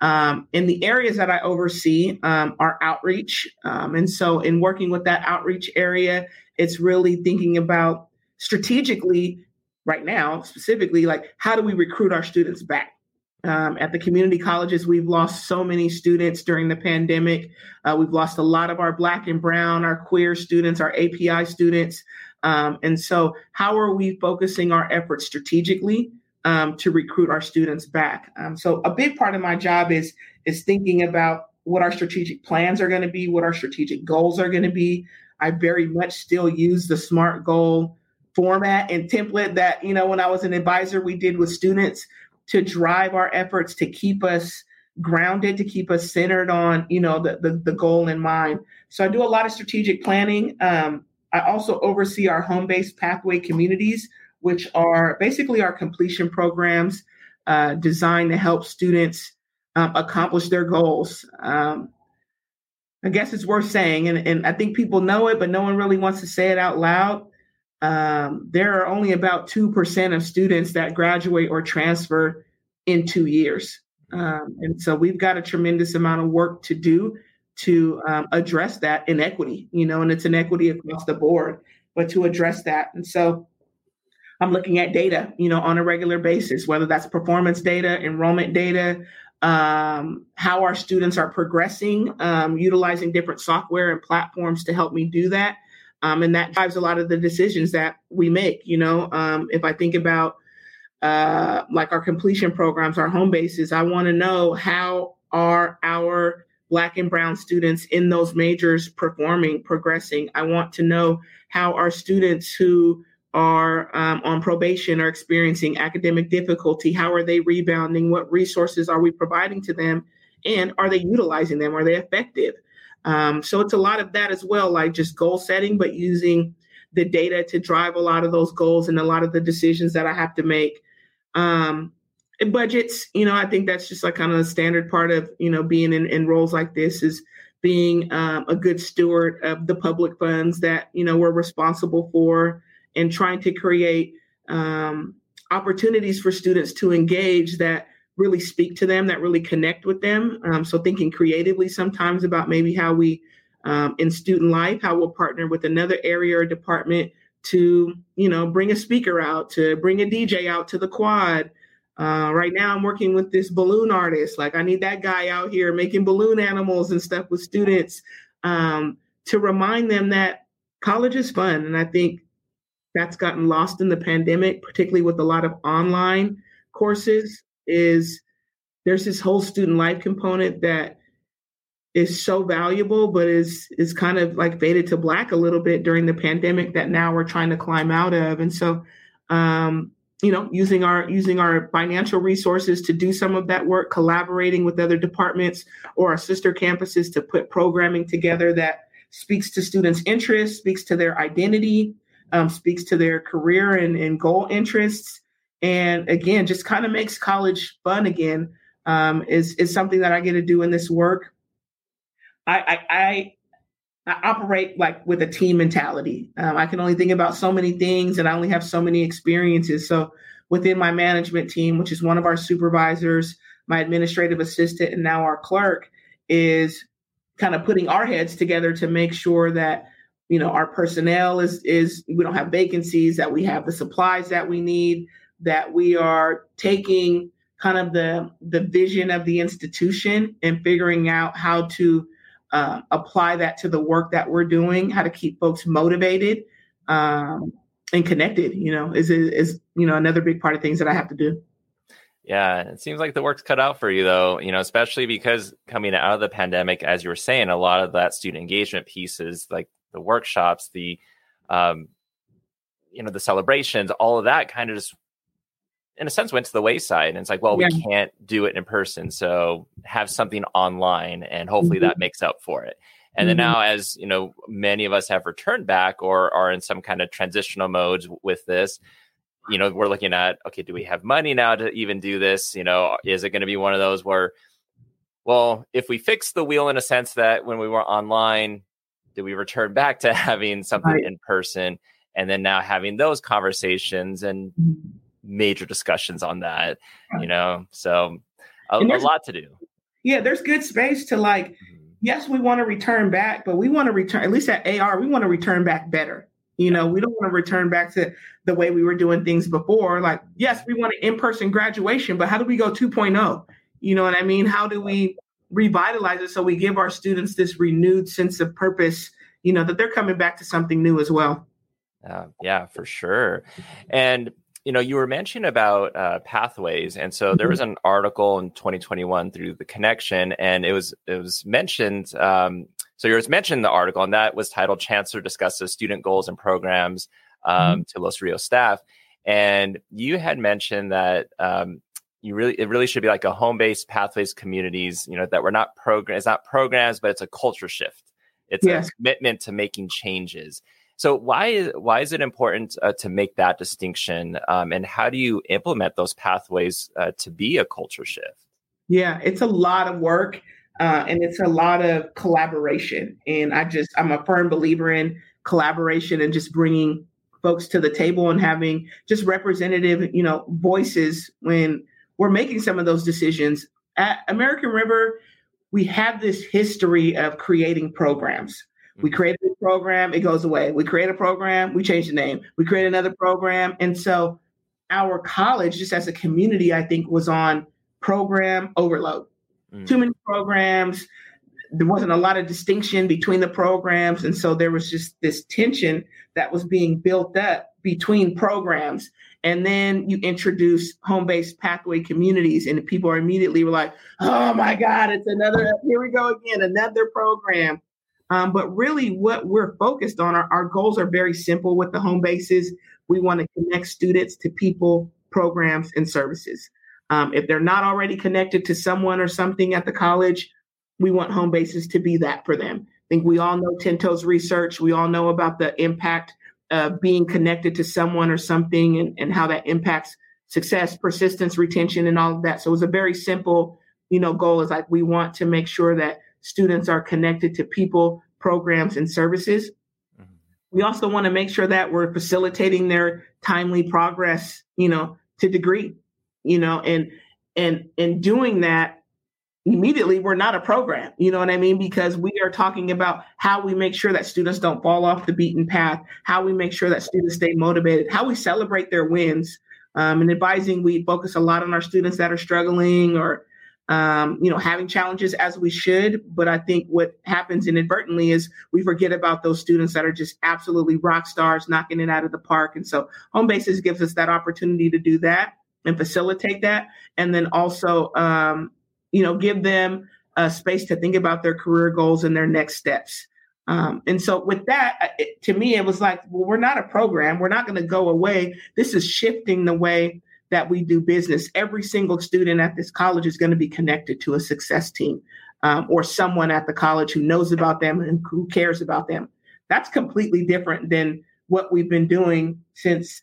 And the areas that I oversee are outreach. And so in working with that outreach area, it's really thinking about strategically right now, specifically, like how do we recruit our students back? At the community colleges, we've lost so many students during the pandemic. We've lost a lot of our Black and Brown, our queer students, our API students. And so how are we focusing our efforts strategically to recruit our students back? So a big part of my job is thinking about what our strategic plans are going to be, what our strategic goals are going to be. I very much still use the SMART goal format and template that, you know, when I was an advisor, we did with students, to drive our efforts, to keep us grounded, to keep us centered on, you know, the goal in mind. So I do a lot of strategic planning. I also oversee our home-based pathway communities, which are basically our completion programs designed to help students accomplish their goals. I guess it's worth saying, and I think people know it, but no one really wants to say it out loud. There are only about 2% of students that graduate or transfer in 2 years. And so we've got a tremendous amount of work to do to address that inequity, you know, and it's inequity across the board, but to address that. And so I'm looking at data, you know, on a regular basis, whether that's performance data, enrollment data, how our students are progressing, utilizing different software and platforms to help me do that. And that drives a lot of the decisions that we make. You know, if I think about like our completion programs, our home bases, I want to know how are our Black and brown students in those majors performing, progressing. I want to know how our students who are on probation are experiencing academic difficulty. How are they rebounding? What resources are we providing to them? And are they utilizing them? Are they effective? So it's a lot of that as well, like just goal setting, but using the data to drive a lot of those goals and a lot of the decisions that I have to make. And budgets, you know, I think that's just like kind of a standard part of, you know, being in roles like this is being a good steward of the public funds that, you know, we're responsible for, and trying to create opportunities for students to engage that really speak to them, that really connect with them. So thinking creatively sometimes about maybe how we in student life, how we'll partner with another area or department to, you know, bring a speaker out, to bring a DJ out to the quad. Right now I'm working with this balloon artist. Like I need that guy out here making balloon animals and stuff with students to remind them that college is fun. And I think that's gotten lost in the pandemic, particularly with a lot of online courses, is there's this whole student life component that is so valuable, but is kind of like faded to black a little bit during the pandemic that now we're trying to climb out of. And so, you know, using our financial resources to do some of that work, collaborating with other departments or our sister campuses to put programming together that speaks to students' interests, speaks to their identity, speaks to their career and goal interests. And again, just kind of makes college fun again, is something that I get to do in this work. I operate like with a team mentality. I can only think about so many things and I only have so many experiences. So within my management team, which is one of our supervisors, my administrative assistant, and now our clerk, is kind of putting our heads together to make sure that, you know, our personnel is we don't have vacancies, that we have the supplies that we need, that we are taking kind of the vision of the institution and figuring out how to apply that to the work that we're doing, how to keep folks motivated and connected, you know, is, you know, another big part of things that I have to do. Yeah. It seems like the work's cut out for you though, you know, especially because coming out of the pandemic, as you were saying, a lot of that student engagement pieces, like the workshops, the, you know, the celebrations, all of that kind of just, in a sense, went to the wayside. And it's like, well, we can't do it in person. So have something online and hopefully that makes up for it. And then now, as you know, many of us have returned back or are in some kind of transitional modes with this, you know, we're looking at, okay, do we have money now to even do this? You know, is it going to be one of those where, well, if we fix the wheel in a sense that when we were online, do we return back to having something in person? And then now having those conversations and major discussions on that, you know, so a lot to do. Yeah, there's good space to like, yes, we want to return back, but we want to return, at least at AR, we want to return back better. You know, we don't want to return back to the way we were doing things before. Like, yes, we want an in-person graduation, but how do we go 2.0? You know what I mean? How do we revitalize it so we give our students this renewed sense of purpose, you know, that they're coming back to something new as well? Yeah, for sure. And you know, you were mentioning about pathways. And so there was an article in 2021 through The Connection, and it was mentioned. So it was mentioned in the article, and that was titled Chancellor Discusses Student Goals and Programs to Los Rios Staff. And you had mentioned that it really should be like a home-based pathways communities, you know, that we're not it's not programs, but it's a culture shift. It's a commitment to making changes. So why is it important to make that distinction, and how do you implement those pathways to be a culture shift? Yeah, it's a lot of work and it's a lot of collaboration. And I'm a firm believer in collaboration and just bringing folks to the table and having just representative, you know, voices when we're making some of those decisions. At American River, we have this history of creating programs. We create a program, it goes away. We create a program, we change the name. We create another program. And so our college, just as a community, I think was on program overload. Too many programs, there wasn't a lot of distinction between the programs. And so there was just this tension that was being built up between programs. And then you introduce home-based pathway communities, and people are immediately like, oh my God, it's another, here we go again, another program. But really what we're focused on, our goals are very simple with the home bases. We want to connect students to people, programs, and services. If they're not already connected to someone or something at the college, we want home bases to be that for them. I think we all know Tinto's research. We all know about the impact of being connected to someone or something, and how that impacts success, persistence, retention, and all of that. So it's a very simple, goal is like, we want to make sure that students are connected to people, programs, and services. Mm-hmm. We also want to make sure that we're facilitating their timely progress, to degree, and in doing that, immediately, we're not a program, you know what I mean? Because we are talking about how we make sure that students don't fall off the beaten path, how we make sure that students stay motivated, how we celebrate their wins. In advising, we focus a lot on our students that are struggling or, having challenges, as we should. But I think what happens inadvertently is we forget about those students that are just absolutely rock stars, knocking it out of the park. And so home bases gives us that opportunity to do that and facilitate that. And then also, give them a space to think about their career goals and their next steps. And so with that, to me, it was like, well, we're not a program. We're not going to go away. This is shifting the way that we do business. Every single student at this college is going to be connected to a success team or someone at the college who knows about them and who cares about them. That's completely different than what we've been doing since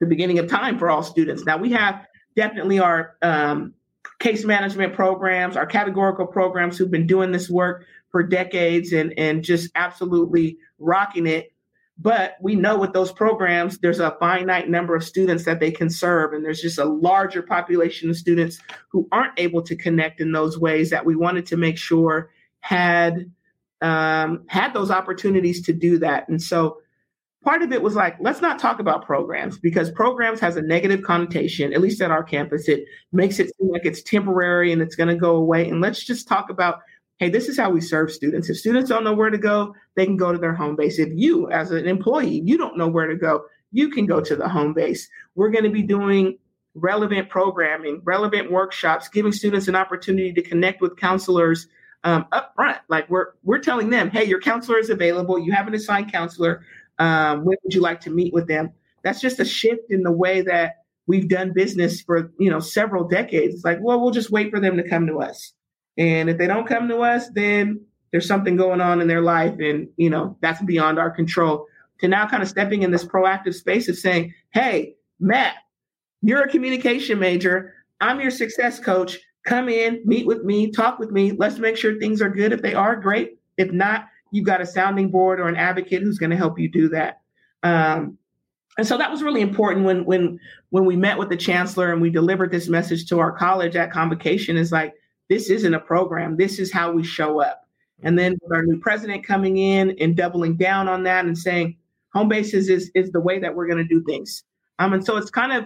the beginning of time for all students. Now, we have definitely our case management programs, our categorical programs who've been doing this work for decades and just absolutely rocking it. But we know with those programs, there's a finite number of students that they can serve. And there's just a larger population of students who aren't able to connect in those ways that we wanted to make sure had those opportunities to do that. And so part of it was like, let's not talk about programs, because programs has a negative connotation, at least at our campus. It makes it seem like it's temporary and it's going to go away. And let's just talk about, hey, this is how we serve students. If students don't know where to go, they can go to their home base. If you, as an employee, you don't know where to go, you can go to the home base. We're going to be doing relevant programming, relevant workshops, giving students an opportunity to connect with counselors up front. Like we're telling them, hey, your counselor is available. You have an assigned counselor. When would you like to meet with them? That's just a shift in the way that we've done business for, several decades. It's like, well, we'll just wait for them to come to us. And if they don't come to us, then there's something going on in their life. And, that's beyond our control. To now kind of stepping in this proactive space of saying, hey, Matt, you're a communication major. I'm your success coach. Come in, meet with me, talk with me. Let's make sure things are good. If they are, great. If not, you've got a sounding board or an advocate who's going to help you do that. And so that was really important when we met with the chancellor and we delivered this message to our college at convocation, is like, this isn't a program. This is how we show up. And then with our new president coming in and doubling down on that and saying home bases is the way that we're going to do things. And so it's kind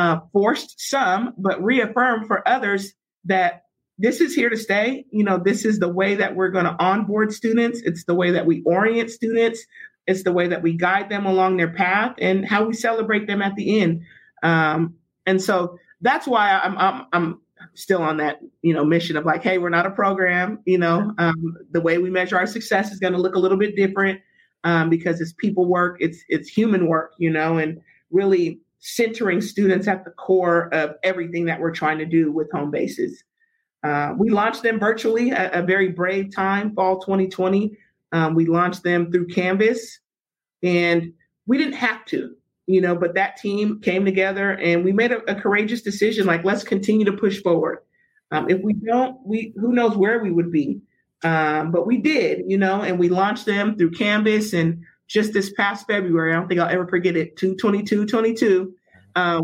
of forced some, but reaffirmed for others that this is here to stay. This is the way that we're going to onboard students. It's the way that we orient students. It's the way that we guide them along their path and how we celebrate them at the end. And so that's why I'm still on that, mission of like, hey, we're not a program. The way we measure our success is going to look a little bit different because it's people work, it's human work, and really centering students at the core of everything that we're trying to do with home bases. We launched them virtually, a very brave time, fall 2020. We launched them through Canvas, and we didn't have to, but that team came together and we made a courageous decision, like, let's continue to push forward. If we don't, who knows where we would be. But we did, and we launched them through Canvas. And just this past February, I don't think I'll ever forget it, 2/22/22.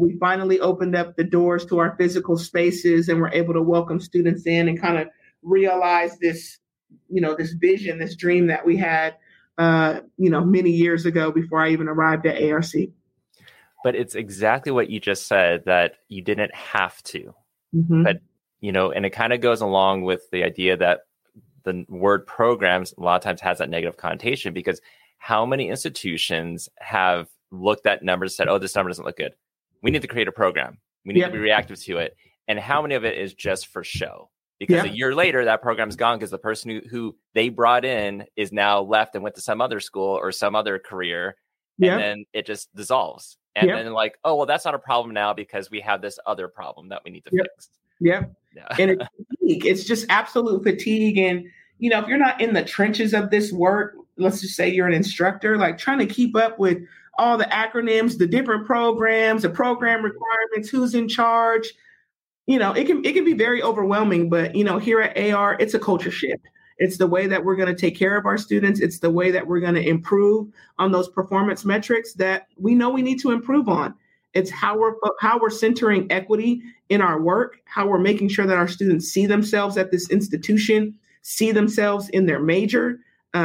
We finally opened up the doors to our physical spaces and were able to welcome students in and kind of realize this, this vision, this dream that we had, many years ago before I even arrived at ARC. But it's exactly what you just said, that you didn't have to, mm-hmm. But, and it kind of goes along with the idea that the word programs a lot of times has that negative connotation, because how many institutions have looked at numbers and said, oh, this number doesn't look good. We need to create a program. We need to be reactive to it. And how many of it is just for show? Because a year later, that program's gone because the person who they brought in is now left and went to some other school or some other career. And then it just dissolves. And then like, oh, well, that's not a problem now because we have this other problem that we need to fix. And it's fatigue. It's just absolute fatigue. And, you know, if you're not in the trenches of this work, let's just say you're an instructor, like trying to keep up with all the acronyms, the different programs, the program requirements, who's in charge. You know, it can be very overwhelming, but, you know, here at AR, it's a culture shift. It's the way that we're going to take care of our students. It's the way that we're going to improve on those performance metrics that we know we need to improve on. It's how we're centering equity in our work, how we're making sure that our students see themselves at this institution, see themselves in their major,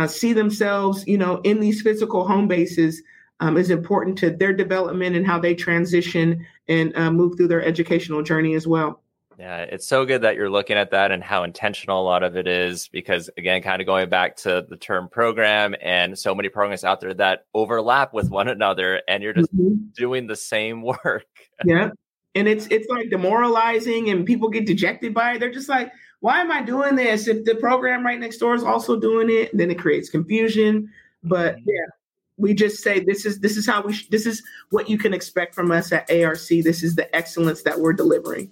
see themselves, you know, in these physical home bases. Is important to their development and how they transition and move through their educational journey as well. Yeah, it's so good that you're looking at that and how intentional a lot of it is, because, again, kind of going back to the term program, and so many programs out there that overlap with one another, and you're just doing the same work. Yeah. And it's like demoralizing, and people get dejected by it. They're just like, why am I doing this? If the program right next door is also doing it, then it creates confusion. But we just say, this is how this is what you can expect from us at ARC. This is the excellence that we're delivering.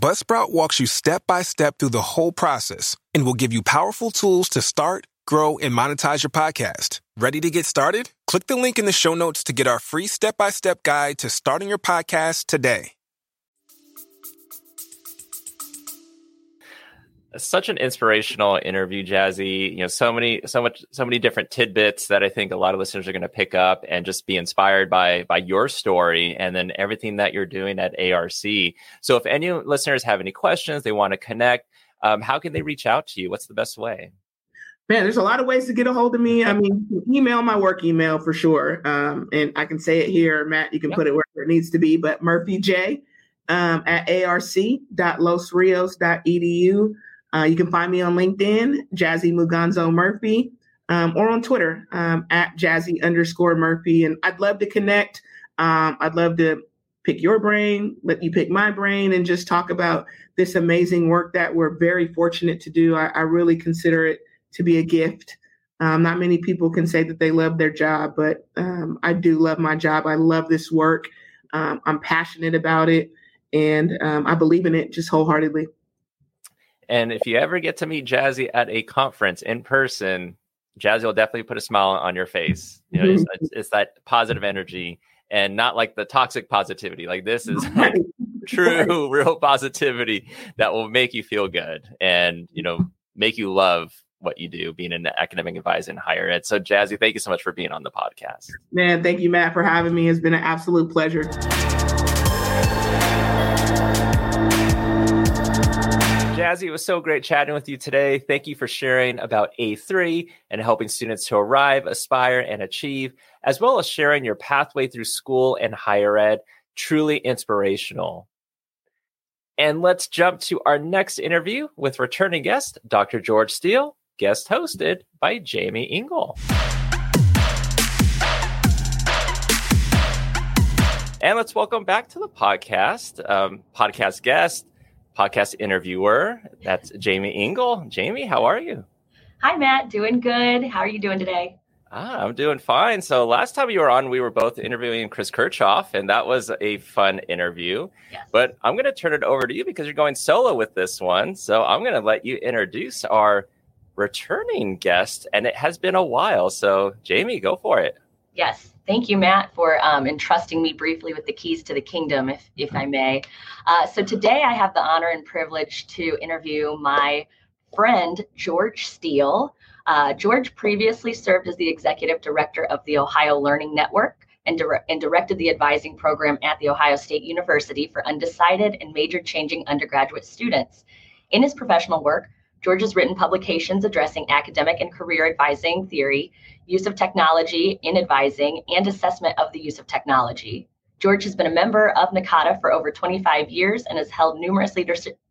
Buzzsprout walks you step by step through the whole process and will give you powerful tools to start, grow, and monetize your podcast. Ready to get started? Click the link in the show notes to get our free step-by-step guide to starting your podcast today. Such an inspirational interview, Jazzy. You know, so many different tidbits that I think a lot of listeners are going to pick up and just be inspired by your story and then everything that you're doing at ARC. So if any listeners have any questions, they want to connect, how can they reach out to you? What's the best way? Man, there's a lot of ways to get a hold of me. I mean, you can email my work email for sure. And I can say it here, Matt, you can put it wherever it needs to be, but MurphyJ at arc.losrios.edu. You can find me on LinkedIn, Jazzy Muganzo Murphy, or on Twitter, at Jazzy_Murphy. And I'd love to connect. I'd love to pick your brain, let you pick my brain, and just talk about this amazing work that we're very fortunate to do. I really consider it to be a gift. Not many people can say that they love their job, but I do love my job. I love this work. I'm passionate about it, and I believe in it just wholeheartedly. And if you ever get to meet Jazzy at a conference in person, Jazzy will definitely put a smile on your face. You know, it's that positive energy, and not like the toxic positivity. Like, this is like true, real positivity that will make you feel good and, you know, make you love what you do, being an academic advisor in higher ed. So Jazzy, thank you so much for being on the podcast. Man, thank you, Matt, for having me. It's been an absolute pleasure. Jazzy, it was so great chatting with you today. Thank you for sharing about A3 and helping students to arrive, aspire, and achieve, as well as sharing your pathway through school and higher ed. Truly inspirational. And let's jump to our next interview with returning guest, Dr. George Steele, guest hosted by Jamie Ingle. And let's welcome back to the podcast, podcast guest, podcast interviewer, that's Jamie Ingle. Jamie, how are you? Hi, Matt. Doing good. How are you doing today? I'm doing fine. So last time you were on, we were both interviewing Chris Kirchhoff, and that was a fun interview. Yes. But I'm going to turn it over to you because you're going solo with this one. So I'm going to let you introduce our returning guest, and it has been a while. So Jamie, go for it. Yes. Thank you, Matt, for entrusting me briefly with the keys to the kingdom, if I may. So today I have the honor and privilege to interview my friend, George Steele. George previously served as the executive director of the Ohio Learning Network and directed the advising program at The Ohio State University for undecided and major changing undergraduate students. In his professional work, George has written publications addressing academic and career advising theory, use of technology in advising, and assessment of the use of technology. George has been a member of NACADA for over 25 years and has held numerous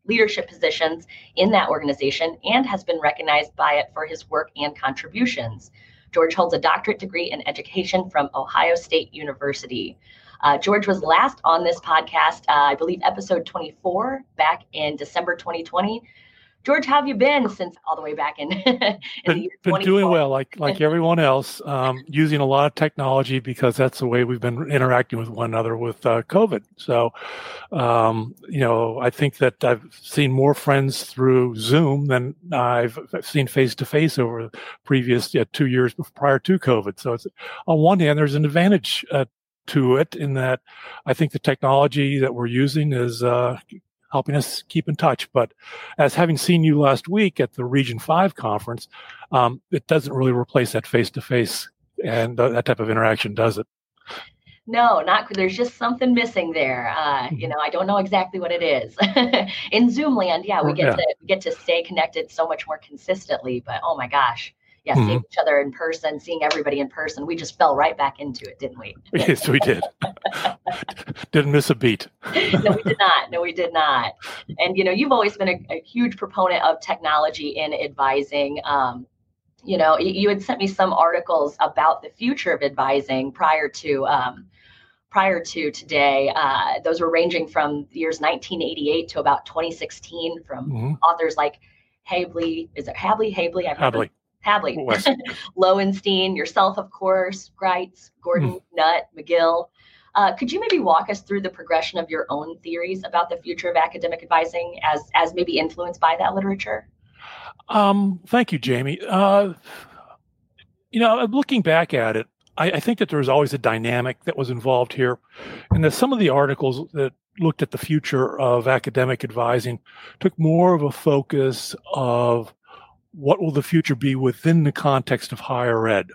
leadership positions in that organization and has been recognized by it for his work and contributions. George holds a doctorate degree in education from Ohio State University. George was last on this podcast, I believe episode 24, back in December 2020. George, how have you been since all the way back in, in the year 2020? Been doing well, like everyone else, using a lot of technology because that's the way we've been interacting with one another with COVID. So, you know, I think that I've seen more friends through Zoom than I've seen face-to-face over the previous 2 years prior to COVID. So it's, on one hand, there's an advantage to it in that I think the technology that we're using is helping us keep in touch. But as having seen you last week at the Region 5 conference, it doesn't really replace that face-to-face and that type of interaction, does it? No, not. There's just something missing there. You know, I don't know exactly what it is. In Zoom land, we get to stay connected so much more consistently. But oh my gosh. Yeah, seeing each other in person, seeing everybody in person, we just fell right back into it, didn't we? Yes, we did. Didn't miss a beat. No, we did not. And, you know, you've always been a huge proponent of technology in advising. You know, you had sent me some articles about the future of advising prior to today. Those were ranging from the years 1988 to about 2016 from authors like Habley. Is it Habley? Habley? Habley, Lowenstein, yourself, of course, Greitz, Gordon, Nutt, McGill. Could you maybe walk us through the progression of your own theories about the future of academic advising as maybe influenced by that literature? Thank you, Jamie. You know, looking back at it, I think that there was always a dynamic that was involved here, and that some of the articles that looked at the future of academic advising took more of a focus of what will the future be within the context of higher ed?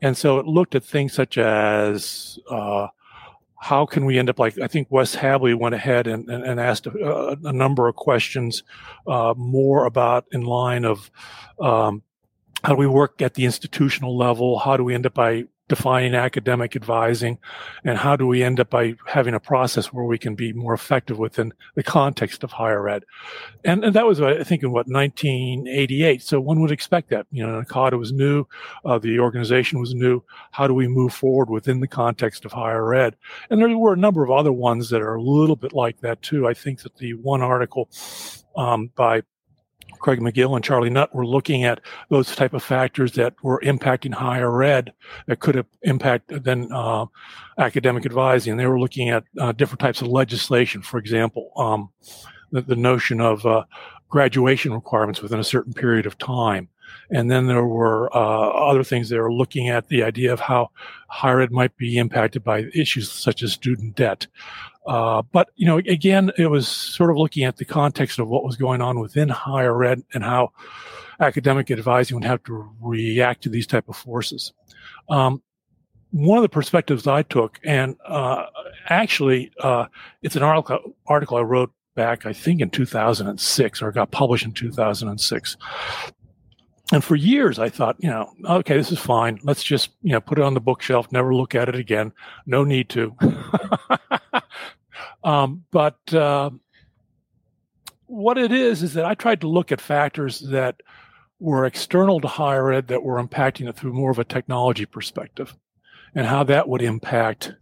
And so it looked at things such as how can we end up like, I think Wes Habley went ahead and asked a number of questions more about in line of how do we work at the institutional level? How do we end up by defining academic advising? And how do we end up by having a process where we can be more effective within the context of higher ed? And that was, I think, in 1988. So one would expect that. You know, NACADA was new. The organization was new. How do we move forward within the context of higher ed? And there were a number of other ones that are a little bit like that, too. I think that the one article by Craig McGill and Charlie Nutt were looking at those type of factors that were impacting higher ed that could have impacted then academic advising. And they were looking at different types of legislation, for example, the notion of graduation requirements within a certain period of time. And then there were other things they were looking at, the idea of how higher ed might be impacted by issues such as student debt. But, you know, again, it was sort of looking at the context of what was going on within higher ed and how academic advising would have to react to these type of forces. One of the perspectives I took, and actually it's an article I wrote back, I think, in 2006, or got published in 2006. And for years, I thought, you know, okay, this is fine. Let's just, you know, put it on the bookshelf, never look at it again. No need to. But what it is that I tried to look at factors that were external to higher ed that were impacting it through more of a technology perspective and how that would impact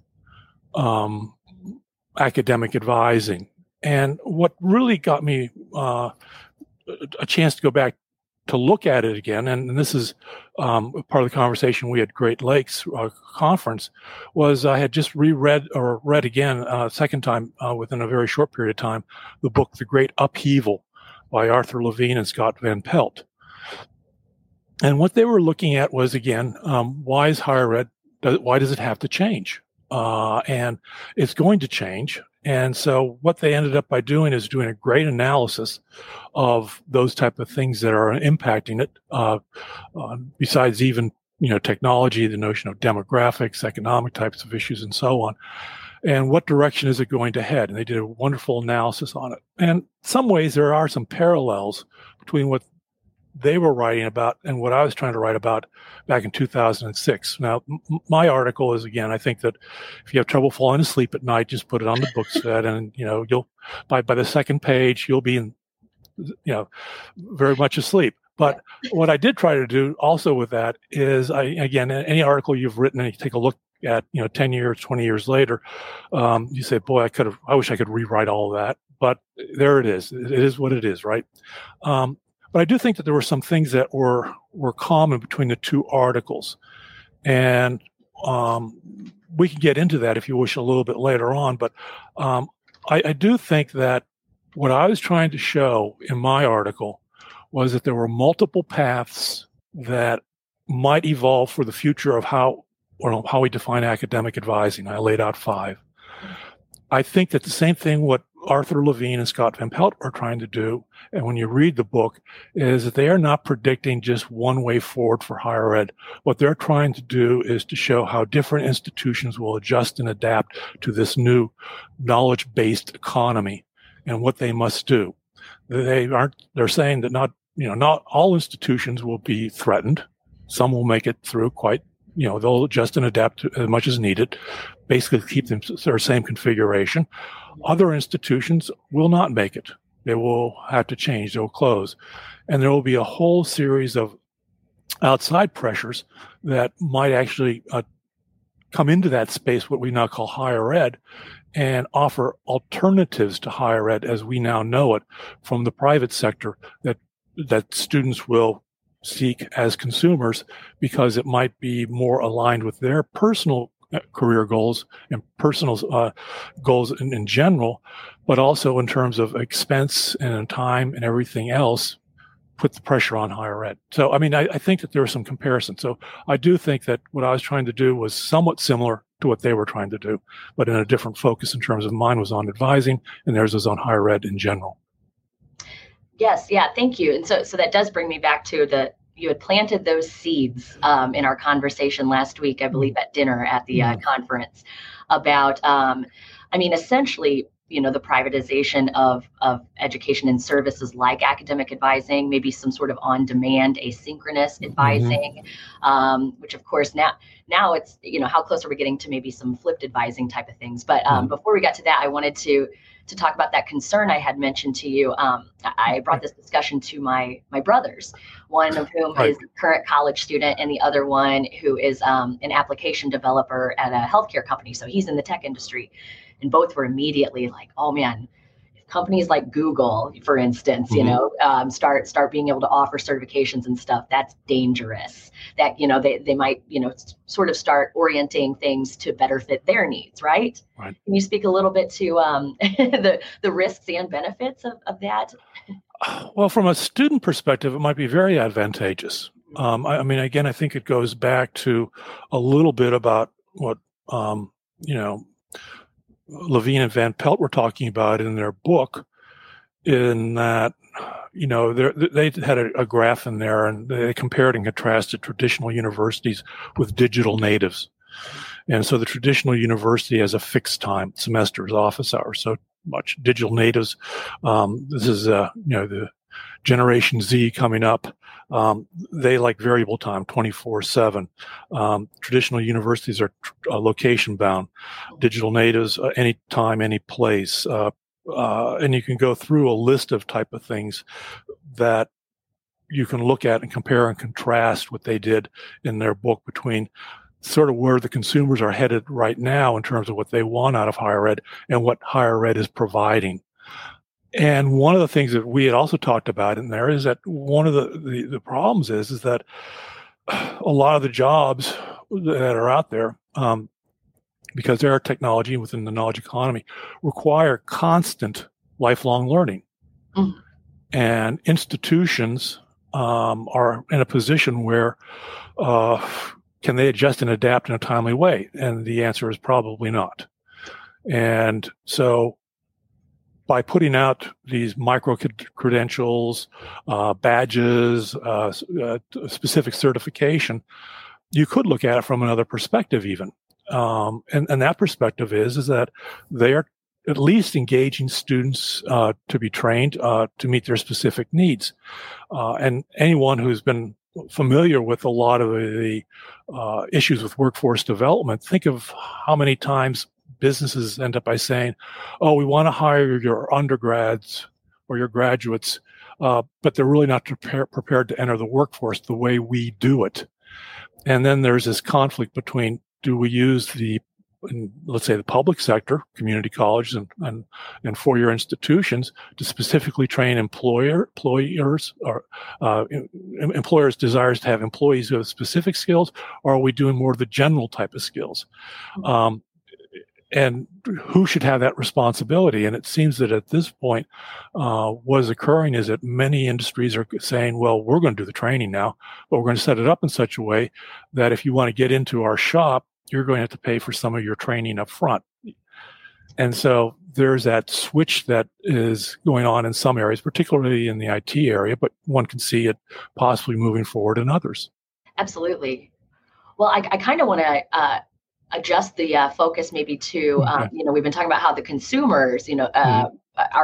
academic advising. And what really got me a chance to go back to look at it again, and this is part of the conversation we had at Great Lakes conference, was I had just read again second time within a very short period of time, the book The Great Upheaval by Arthur Levine and Scott Van Pelt. And what they were looking at was, again, why is higher ed, why does it have to change? And it's going to change. And so what they ended up by doing is doing a great analysis of those type of things that are impacting it, besides even, you know, technology, the notion of demographics, economic types of issues, and so on. And what direction is it going to head? And they did a wonderful analysis on it. And in some ways, there are some parallels between what they were writing about and what I was trying to write about back in 2006. Now, my article is, again, I think that if you have trouble falling asleep at night, just put it on the book set, and, you know, you'll by the second page, you'll be, very much asleep. But what I did try to do also with that is, again, any article you've written and you take a look at, 10 years, 20 years later, you say, boy, I wish I could rewrite all of that. But there it is. It is what it is, right? But I do think that there were some things that were common between the two articles. And we can get into that if you wish a little bit later on. But I do think that what I was trying to show in my article was that there were multiple paths that might evolve for the future of how we define academic advising. I laid out 5. I think that the same thing what Arthur Levine and Scott Van Pelt are trying to do, and when you read the book, is that they are not predicting just one way forward for higher ed. What they're trying to do is to show how different institutions will adjust and adapt to this new knowledge-based economy and what they must do. They're saying that not all institutions will be threatened. Some will make it through quite, they'll adjust and adapt to as much as needed, basically keep them their same configuration. Other institutions will not make it. They will have to change. They will close. And there will be a whole series of outside pressures that might actually come into that space, what we now call higher ed, and offer alternatives to higher ed as we now know it from the private sector that students will seek as consumers, because it might be more aligned with their personal career goals and personal goals in general, but also in terms of expense and time and everything else, put the pressure on higher ed. So, I think that there are some comparisons. So I do think that what I was trying to do was somewhat similar to what they were trying to do, but in a different focus in terms of mine was on advising and theirs was on higher ed in general. Yes. Yeah. Thank you. And so that does bring me back to you had planted those seeds in our conversation last week, I believe, at dinner at the conference about, essentially, the privatization of education and services like academic advising, maybe some sort of on-demand, asynchronous advising, which of course now it's, how close are we getting to maybe some flipped advising type of things? But before we got to that, I wanted to talk about that concern I had mentioned to you. I brought this discussion to my brothers, one of whom is a current college student and the other one who is an application developer at a healthcare company. So he's in the tech industry. And both were immediately like, oh, man, if companies like Google, for instance, start being able to offer certifications and stuff, that's dangerous. That, they might, sort of start orienting things to better fit their needs. Right. Right. Can you speak a little bit to the risks and benefits of that? Well, from a student perspective, it might be very advantageous. I think it goes back to a little bit about what, Levine and Van Pelt were talking about in their book, in that, they had a graph in there and they compared and contrasted traditional universities with digital natives. And so the traditional university has a fixed time, semesters, office hours, so much. Digital natives, this is, the Generation Z coming up, they like variable time, 24/7. Traditional universities are location bound. Digital natives, any time, any place. And you can go through a list of type of things that you can look at and compare and contrast what they did in their book between sort of where the consumers are headed right now in terms of what they want out of higher ed and what higher ed is providing. And one of the things that we had also talked about in there is that one of the problems is that a lot of the jobs that are out there, because there are technology within the knowledge economy, require constant lifelong learning. Mm-hmm. And institutions are in a position where can they adjust and adapt in a timely way? And the answer is probably not. And so by putting out these micro credentials, badges, specific certification, you could look at it from another perspective even. And that perspective is that they are at least engaging students to be trained to meet their specific needs. And anyone who's been familiar with a lot of the issues with workforce development, think of how many times businesses end up by saying, oh, we want to hire your undergrads or your graduates, but they're really not prepared to enter the workforce the way we do it. And then there's this conflict between, do we use the, let's say, the public sector, community colleges and four-year institutions to specifically train employers' desires to have employees who have specific skills, or are we doing more of the general type of skills? And who should have that responsibility? And it seems that at this point, what is occurring is that many industries are saying, well, we're going to do the training now, but we're going to set it up in such a way that if you want to get into our shop, you're going to have to pay for some of your training up front. And so there's that switch that is going on in some areas, particularly in the IT area, but one can see it possibly moving forward in others. Absolutely. Well, I kind of want to adjust the focus maybe to, we've been talking about how the consumers, are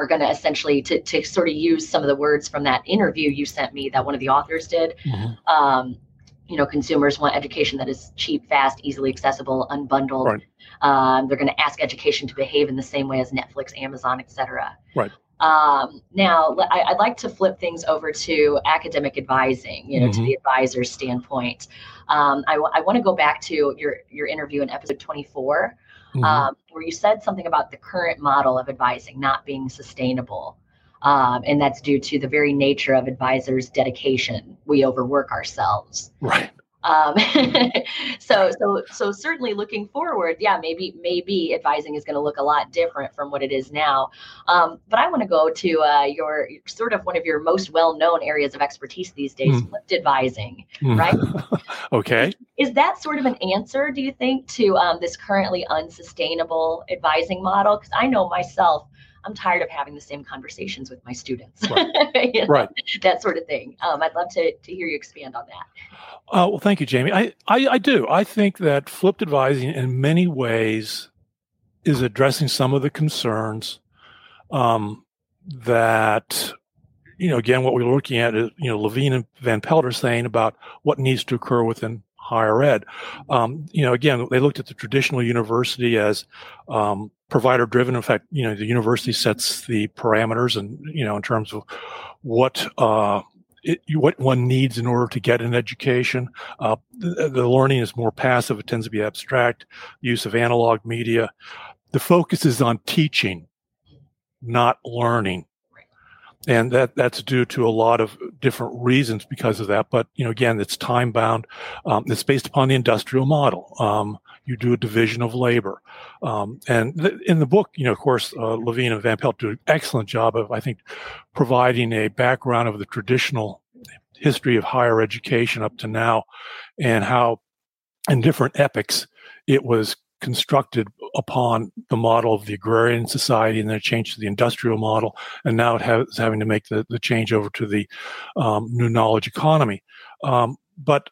going to essentially to sort of use some of the words from that interview you sent me that one of the authors did. Mm-hmm. Consumers want education that is cheap, fast, easily accessible, unbundled. Right. They're going to ask education to behave in the same way as Netflix, Amazon, et cetera. Right. Now, I'd like to flip things over to academic advising, to the advisor's standpoint. I want to go back to your interview in episode 24, where you said something about the current model of advising not being sustainable. And that's due to the very nature of advisors' dedication. We overwork ourselves. Right. So certainly looking forward, maybe advising is going to look a lot different from what it is now. But I want to go to your sort of one of your most well-known areas of expertise these days, flipped advising, right? Okay. Is that sort of an answer, do you think, to this currently unsustainable advising model? Because I know myself, I'm tired of having the same conversations with my students, right? That sort of thing. I'd love to hear you expand on that. Well, thank you, Jamie. I do. I think that flipped advising in many ways is addressing some of the concerns that, again, what we're looking at is, Levine and Van Pelt are saying about what needs to occur within higher ed. Again, they looked at the traditional university as provider-driven. In fact, the university sets the parameters and, in terms of what one needs in order to get an education. The learning is more passive. It tends to be abstract, use of analog media. The focus is on teaching, not learning. And that's due to a lot of different reasons because of that. But, again, it's time bound. It's based upon the industrial model. You do a division of labor. In the book, of course, Levine and Van Pelt do an excellent job of, I think, providing a background of the traditional history of higher education up to now and how in different epochs it was constructed upon the model of the agrarian society, and then it changed to the industrial model, and now it's having to make the change over to the new knowledge economy. But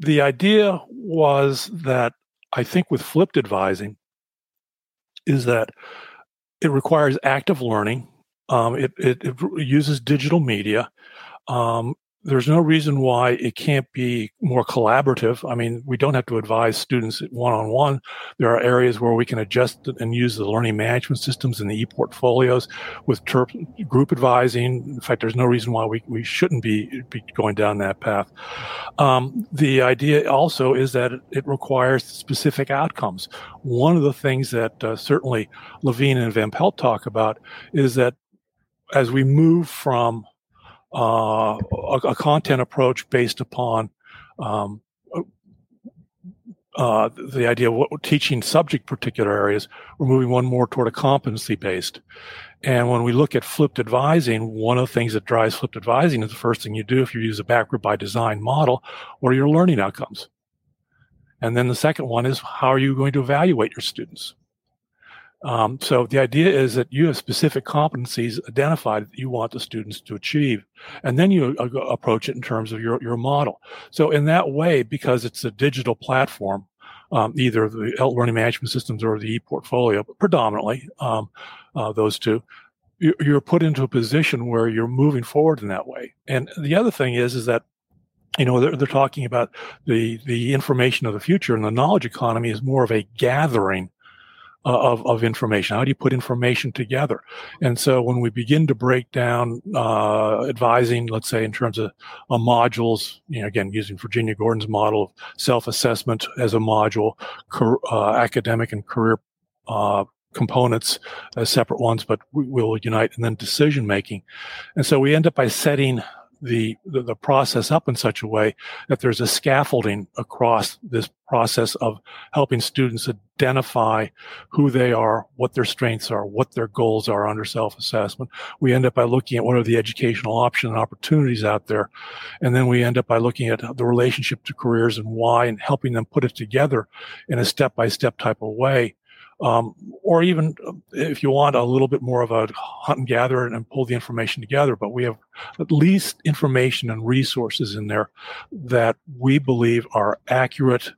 the idea was that I think with flipped advising is that it requires active learning. It uses digital media. There's no reason why it can't be more collaborative. I mean, we don't have to advise students one-on-one. There are areas where we can adjust and use the learning management systems and the e-portfolios with group advising. In fact, there's no reason why we shouldn't be going down that path. The idea also is that it requires specific outcomes. One of the things that certainly Levine and Van Pelt talk about is that as we move from a content approach based upon the idea of teaching subject particular areas, we're moving one more toward a competency-based. And when we look at flipped advising, one of the things that drives flipped advising is the first thing you do if you use a backward by design model, what are your learning outcomes? And then the second one is, how are you going to evaluate your students? So the idea is that you have specific competencies identified that you want the students to achieve, and then you approach it in terms of your model. So in that way, because it's a digital platform, either the learning management systems or the e-portfolio, but predominantly those two, you're put into a position where you're moving forward in that way. And the other thing is that, you know, they're talking about the information of the future, and the knowledge economy is more of a gathering of information. How do you put information together? And so when we begin to break down advising, let's say in terms of modules, you know, again, using Virginia Gordon's model of self-assessment as a module, academic and career components as separate ones, but we'll unite, and then decision-making. And so we end up by setting the process up in such a way that there's a scaffolding across this process of helping students identify who they are, what their strengths are, what their goals are under self-assessment. We end up by looking at what are the educational options and opportunities out there. And then we end up by looking at the relationship to careers and why, and helping them put it together in a step-by-step type of way. Or even, if you want, a little bit more of a hunt and gather and pull the information together. But we have at least information and resources in there that we believe are accurate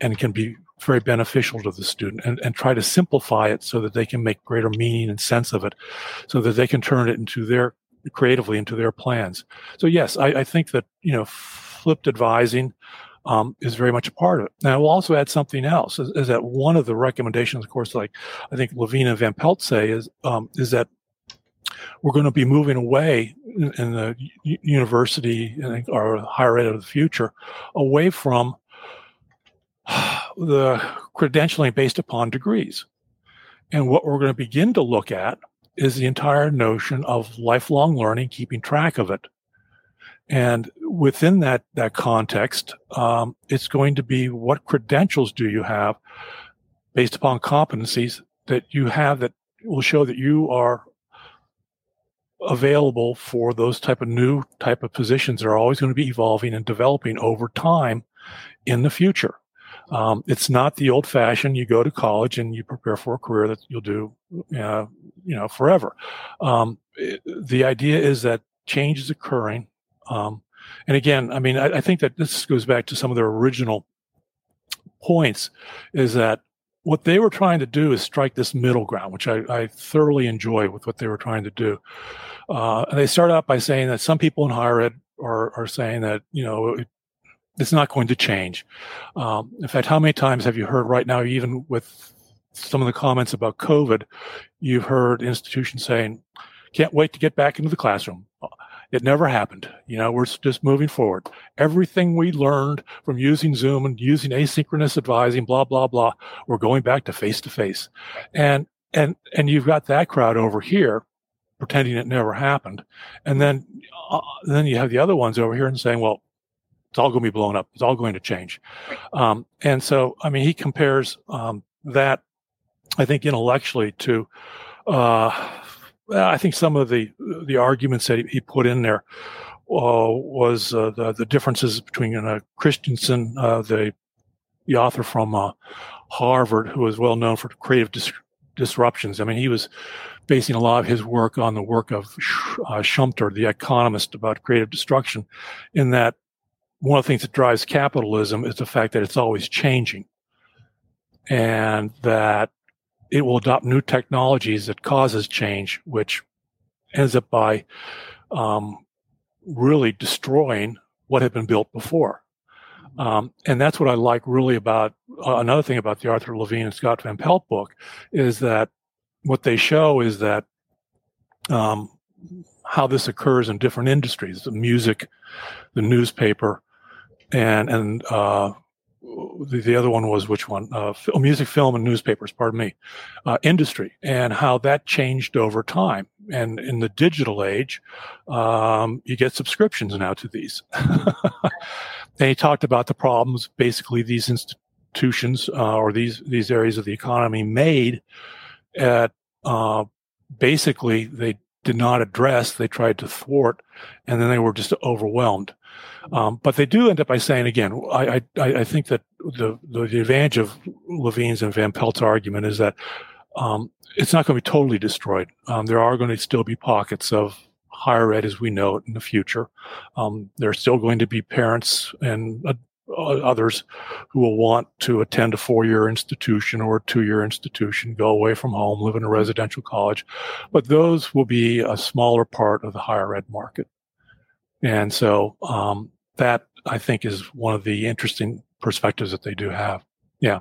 and can be very beneficial to the student, and try to simplify it so that they can make greater meaning and sense of it, so that they can turn it into their creatively into their plans. So, yes, I think that, you know, flipped advising is very much a part of it. Now, I will also add something else, is that one of the recommendations, of course, like I think Levine and Van Pelt say, is that we're going to be moving away in the university or higher ed of the future, away from the credentialing based upon degrees. And what we're going to begin to look at is the entire notion of lifelong learning, keeping track of it. And within that context, it's going to be, what credentials do you have based upon competencies that you have that will show that you are available for those type of new type of positions that are always going to be evolving and developing over time in the future. It's not the old-fashioned, you go to college and you prepare for a career that you'll do, you know, forever. The idea is that change is occurring. And again, I mean, I think that this goes back to some of their original points, is that what they were trying to do is strike this middle ground, which I thoroughly enjoy with what they were trying to do. And they start out by saying that some people in higher ed are saying that, you know, it's not going to change. In fact, how many times have you heard right now, even with some of the comments about COVID, you've heard institutions saying, can't wait to get back into the classroom. It never happened. You know, we're just moving forward. Everything we learned from using Zoom and using asynchronous advising, blah, blah, blah, we're going back to face-to-face. And you've got that crowd over here pretending it never happened. And then you have the other ones over here and saying, well, it's all going to be blown up. It's all going to change. And so, I mean, he compares that, I think, intellectually to I think some of the arguments that he put in there was the differences between Christensen, the author from Harvard, who is well known for creative disruptions. I mean, he was basing a lot of his work on the work of Schumpeter, the economist, about creative destruction, in that one of the things that drives capitalism is the fact that it's always changing, and that it will adopt new technologies that causes change, which ends up by really destroying what had been built before. And that's what I like really about another thing about the Arthur Levine and Scott Van Pelt book, is that what they show is that how this occurs in different industries, the music, the newspaper, and the other one was which one? Music, film, and newspapers, pardon me, industry, and how that changed over time. And in the digital age, you get subscriptions now to these. They talked about the problems basically these institutions or these areas of the economy made at basically they did not address, they tried to thwart, and then they were just overwhelmed. But they do end up by saying, again, I think that the advantage of Levine's and Van Pelt's argument is that it's not going to be totally destroyed. There are going to still be pockets of higher ed as we know it in the future. There are still going to be parents and others who will want to attend a four-year institution or a two-year institution, go away from home, live in a residential college. But those will be a smaller part of the higher ed market. And so that, I think, is one of the interesting perspectives that they do have. Yeah.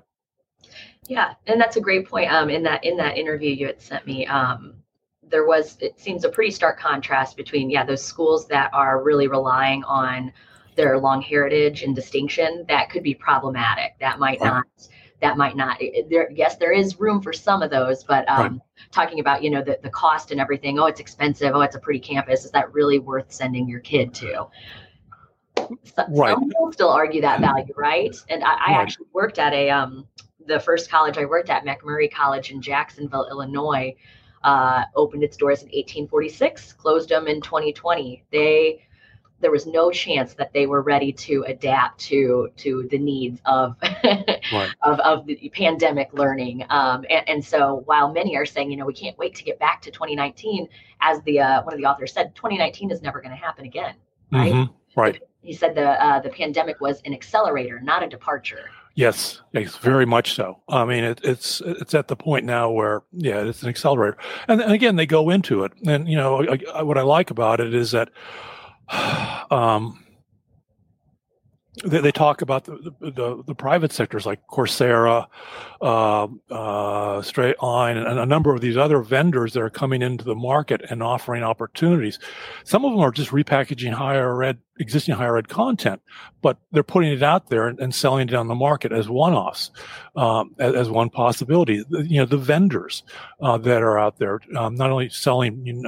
Yeah. And that's a great point. In that interview you had sent me, there was, it seems, a pretty stark contrast between, those schools that are really relying on their long heritage and distinction. That could be problematic. That might not. There is room for some of those, but talking about, the cost and everything, it's expensive. It's a pretty campus. Is that really worth sending your kid to? Some people still argue that value, right? And I actually worked at the first college I worked at, McMurray College in Jacksonville, Illinois, opened its doors in 1846, closed them in 2020. There was no chance that they were ready to adapt to the needs of of the pandemic learning. And so while many are saying, we can't wait to get back to 2019, as the one of the authors said, 2019 is never going to happen again, right? Mm-hmm. Right. He said the pandemic was an accelerator, not a departure. Yes, it's very much so. I mean, it's at the point now where, it's an accelerator. And again, they go into it. And, what I like about it is that they talk about the private sectors like Coursera, Straight Line, and a number of these other vendors that are coming into the market and offering opportunities. Some of them are just repackaging existing higher ed content, but they're putting it out there and selling it on the market as one-offs, as one possibility. The vendors that are out there, not only selling,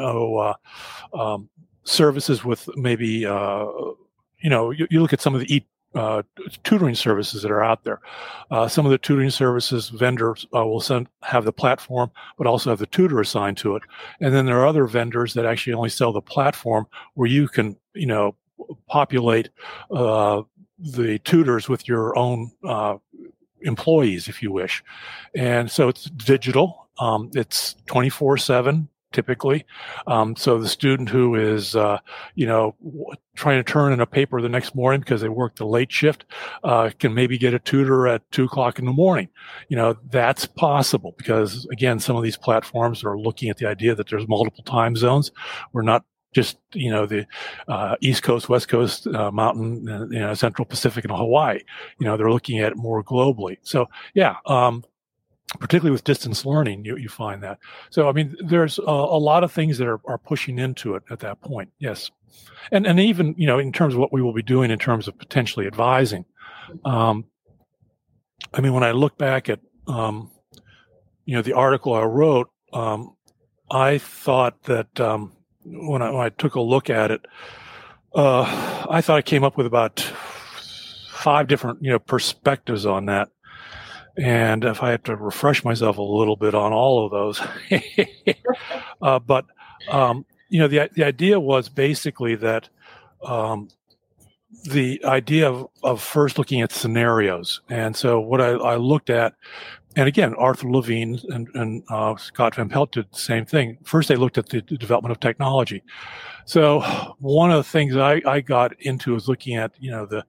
services with maybe, you look at some of the tutoring services that are out there. Some of the tutoring services vendors will have the platform, but also have the tutor assigned to it. And then there are other vendors that actually only sell the platform, where you can, populate the tutors with your own employees, if you wish. And so it's digital. It's 24/7. Typically. So the student who is, trying to turn in a paper the next morning because they worked the late shift, can maybe get a tutor at 2:00 in the morning. That's possible because, again, some of these platforms are looking at the idea that there's multiple time zones. We're not just, the East Coast, West Coast, Mountain, Central Pacific, and Hawaii. They're looking at it more globally. So, particularly with distance learning, you find that. So, I mean, there's a lot of things that are pushing into it at that point. Yes. And even, in terms of what we will be doing in terms of potentially advising. I mean, when I look back at, the article I wrote, I thought that when I took a look at it, I thought I came up with about 5 different, perspectives on that. And if I have to refresh myself a little bit on all of those, the idea was basically that the idea of first looking at scenarios. And so what I looked at, and again, Arthur Levine and Scott Van Pelt did the same thing. First, they looked at the development of technology. So one of the things I got into was looking at, the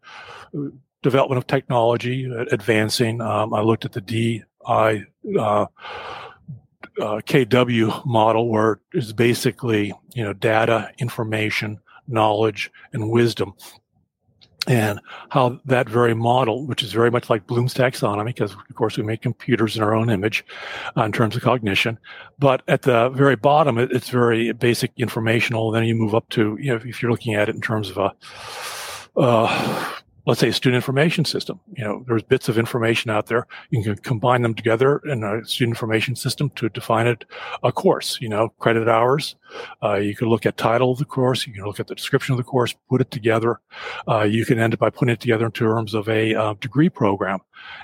development of technology advancing. I looked at the DIKW model, where it's basically, data, information, knowledge, and wisdom, and how that very model, which is very much like Bloom's taxonomy, because of course we make computers in our own image in terms of cognition, but at the very bottom, it's very basic informational. Then you move up to, if you're looking at it in terms of let's say a student information system. There's bits of information out there. You can combine them together in a student information system to define a course, credit hours. You can look at title of the course. You can look at the description of the course, put it together. You can end up by putting it together in terms of a degree program.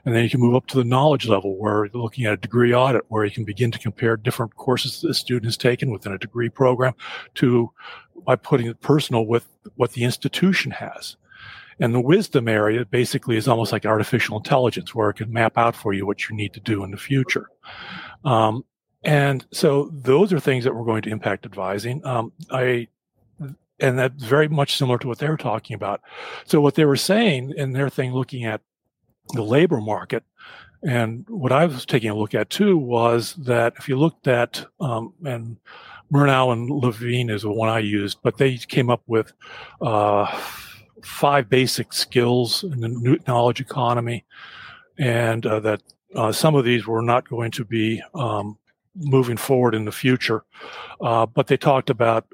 And then you can move up to the knowledge level, where you're looking at a degree audit, where you can begin to compare different courses that a student has taken within a degree program by putting it personal with what the institution has. And the wisdom area basically is almost like artificial intelligence, where it can map out for you what you need to do in the future. And so those are things that we're going to impact advising. And that's very much similar to what they were talking about. So what they were saying in their thing, looking at the labor market, and what I was taking a look at too, was that if you looked at, and Murnau and Levine is the one I used, but they came up with 5 basic skills in the new knowledge economy, and that some of these were not going to be moving forward in the future. But they talked about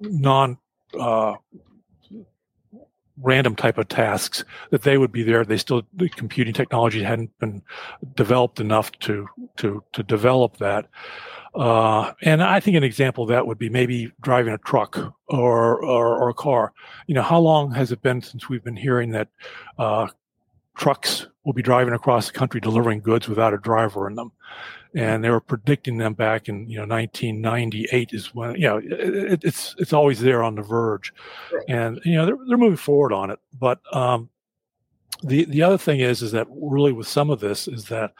non-random type of tasks, that they would be there. The computing technology hadn't been developed enough to develop that. And I think an example of that would be maybe driving a truck or a car. You know, how long has it been since we've been hearing that trucks will be driving across the country delivering goods without a driver in them? And they were predicting them back in 1998 is when it's always there on the verge, right. And they're moving forward on it. But the other thing is that really with some of this is that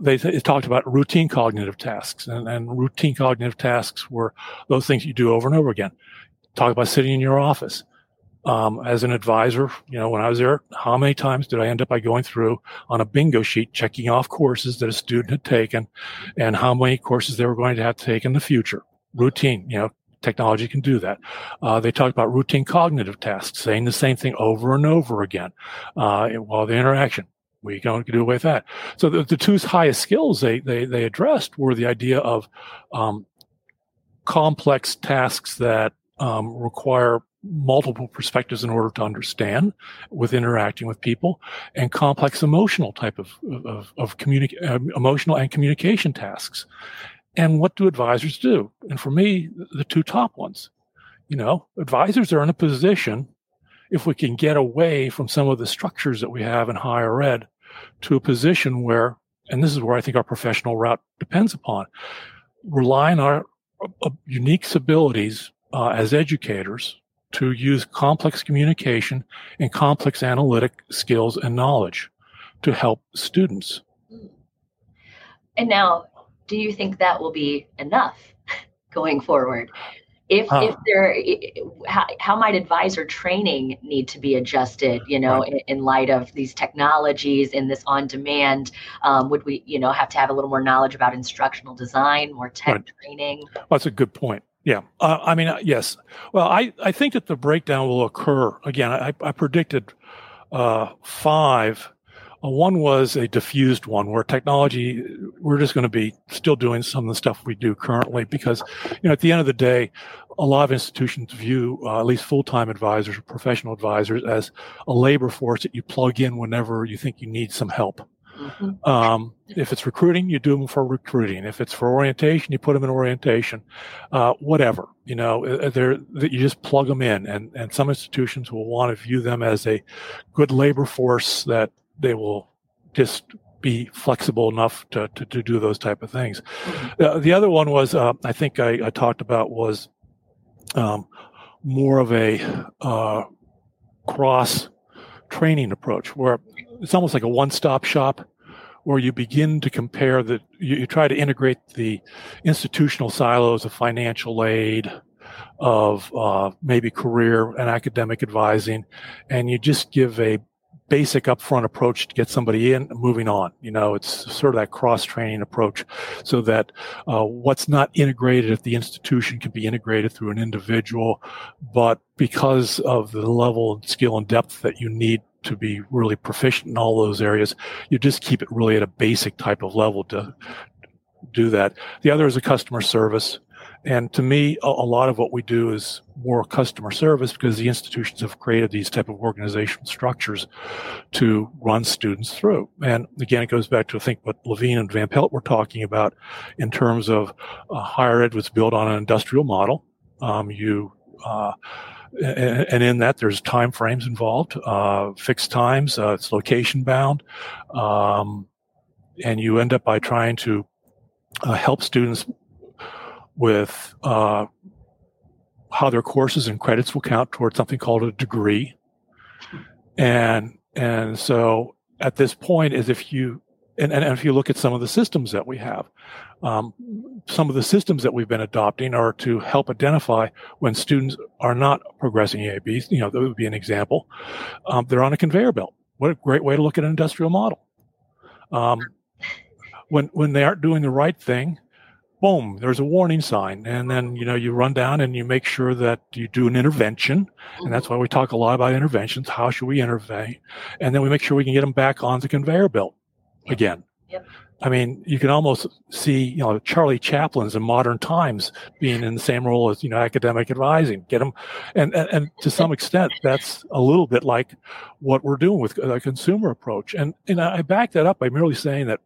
they talked about routine cognitive tasks, and routine cognitive tasks were those things you do over and over again. Talk about sitting in your office. As an advisor, when I was there, how many times did I end up by going through on a bingo sheet, checking off courses that a student had taken and how many courses they were going to have to take in the future? Routine, technology can do that. They talked about routine cognitive tasks, saying the same thing over and over again while the interaction. We don't do away with that. So the two highest skills they addressed were the idea of complex tasks that require multiple perspectives in order to understand with interacting with people, and complex emotional type of emotional and communication tasks. And what do advisors do? And for me, the two top ones, advisors are in a position, if we can get away from some of the structures that we have in higher ed, to a position where, and this is where I think our professional route depends upon, rely on our unique abilities as educators to use complex communication and complex analytic skills and knowledge to help students. And now, do you think that will be enough going forward? How might advisor training need to be adjusted, right. in light of these technologies and this on-demand? Would we, have to have a little more knowledge about instructional design, more tech right. training? Well, that's a good point. Yeah. Yes. Well, I think that the breakdown will occur. Again, I predicted 5. One was a diffused one where technology, we're just going to be still doing some of the stuff we do currently because, at the end of the day, a lot of institutions view at least full-time advisors or professional advisors as a labor force that you plug in whenever you think you need some help. Mm-hmm. If it's recruiting, you do them for recruiting. If it's for orientation, you put them in orientation, whatever, you just plug them in. And some institutions will want to view them as a good labor force that they will just be flexible enough to do those type of things. Mm-hmm. The other one was, I think I talked about was more of a cross training approach where it's almost like a one-stop shop where you begin to compare you try to integrate the institutional silos of financial aid, of maybe career and academic advising, and you just give a basic upfront approach to get somebody in and moving on. It's sort of that cross-training approach so that what's not integrated at the institution can be integrated through an individual, but because of the level of skill and depth that you need to be really proficient in all those areas, you just keep it really at a basic type of level to do that. The other is a customer service. And to me, a lot of what we do is more customer service because the institutions have created these type of organizational structures to run students through. And again, it goes back to, I think, what Levine and Van Pelt were talking about in terms of higher ed was built on an industrial model. And in that, there's time frames involved, fixed times, it's location bound, and you end up by trying to help students with how their courses and credits will count towards something called a degree. And so at this point, as if you And if you look at some of the systems that we have, some of the systems that we've been adopting are to help identify when students are not progressing EABs. You know, that would be an example. They're on a conveyor belt. What a great way to look at an industrial model. When they aren't doing the right thing, boom, there's a warning sign. And then, you know, you run down and you make sure that you do an intervention. And that's why we talk a lot about interventions. How should we intervene? And then we make sure we can get them back on the conveyor belt again. Yep. I mean, you can almost see, you know, Charlie Chaplins in modern times being in the same role as, you know, academic advising. Get them, and to some extent, that's a little bit like what we're doing with the consumer approach. And I back that up by merely saying that,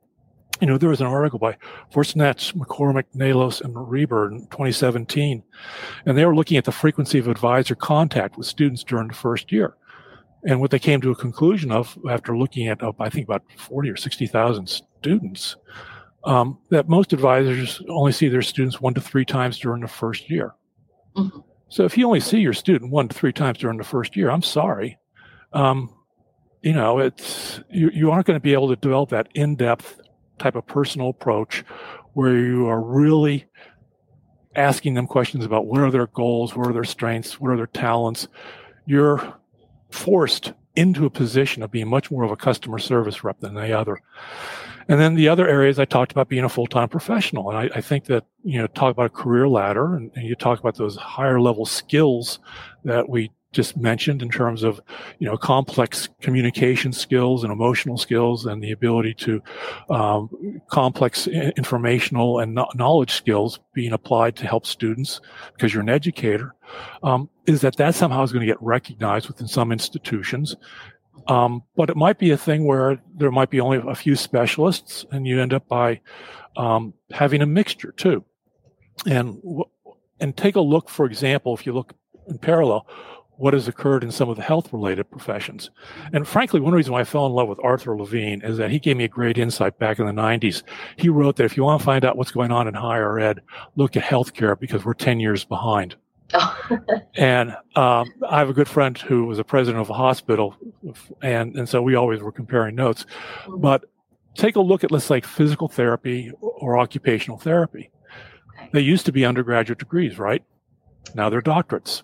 you know, there was an article by Forsnetz, McCormick, Nalos, and Reber in 2017, and they were looking at the frequency of advisor contact with students during the first year. And what they came to a conclusion of, after looking at, I think, about 40 or 60,000 students, that most advisors only see their students 1 to 3 times during the first year. Mm-hmm. So if you only see your student 1 to 3 times during the first year, I'm sorry. You know, it's you aren't going to be able to develop that in-depth type of personal approach where you are really asking them questions about what are their goals, what are their strengths, what are their talents. You're forced into a position of being much more of a customer service rep than the other. And then the other areas I talked about being a full-time professional. And I think that, you know, talk about a career ladder and you talk about those higher level skills that we just mentioned in terms of, you know, complex communication skills and emotional skills and the ability to complex informational and knowledge skills being applied to help students because you're an educator, is that somehow is going to get recognized within some institutions. But it might be a thing where there might be only a few specialists and you end up by having a mixture too. And take a look, for example, if you look in parallel, what has occurred in some of the health-related professions. And frankly, one reason why I fell in love with Arthur Levine is that he gave me a great insight back in the 90s. He wrote that if you want to find out what's going on in higher ed, look at healthcare because we're 10 years behind. Oh. And I have a good friend who was a president of a hospital, and so we always were comparing notes. But take a look at, let's say, physical therapy or occupational therapy. They used to be undergraduate degrees, right? Now they're doctorates.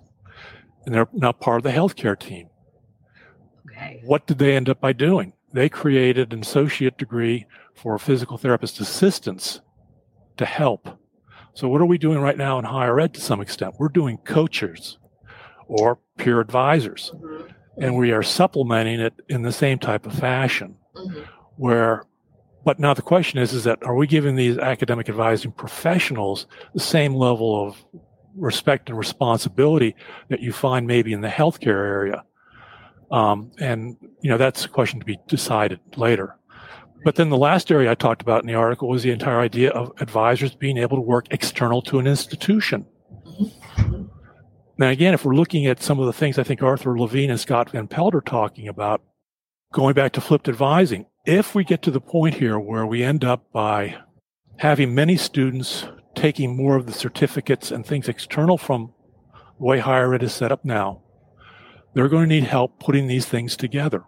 And they're now part of the healthcare team. Okay. What did they end up by doing? They created an associate degree for physical therapist assistants to help. So what are we doing right now in higher ed to some extent? We're doing coaches or peer advisors. Mm-hmm. And we are supplementing it in the same type of fashion. Mm-hmm. But now the question is that are we giving these academic advising professionals the same level of respect and responsibility that you find maybe in the healthcare area? And, you know, that's a question to be decided later. But then the last area I talked about in the article was the entire idea of advisors being able to work external to an institution. Now, again, if we're looking at some of the things I think Arthur Levine and Scott Van Pelt are talking about, going back to flipped advising, if we get to the point here where we end up by having many students taking more of the certificates and things external from the way higher ed is set up now, they're going to need help putting these things together.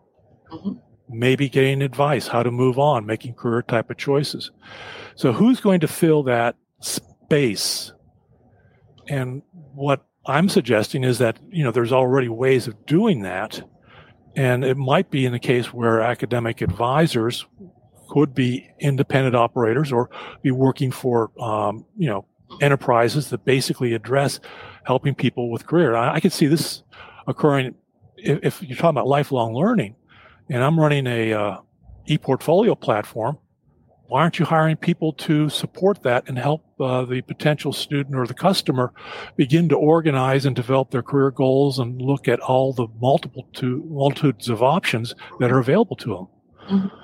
Mm-hmm. Maybe getting advice, how to move on, making career type of choices. So who's going to fill that space? And what I'm suggesting is that, you know, there's already ways of doing that. And it might be in the case where academic advisors could be independent operators or be working for, you know, enterprises that basically address helping people with career. I could see this occurring if you're talking about lifelong learning and I'm running a e-portfolio platform. Why aren't you hiring people to support that and help the potential student or the customer begin to organize and develop their career goals and look at all the multitudes of options that are available to them? Mm-hmm.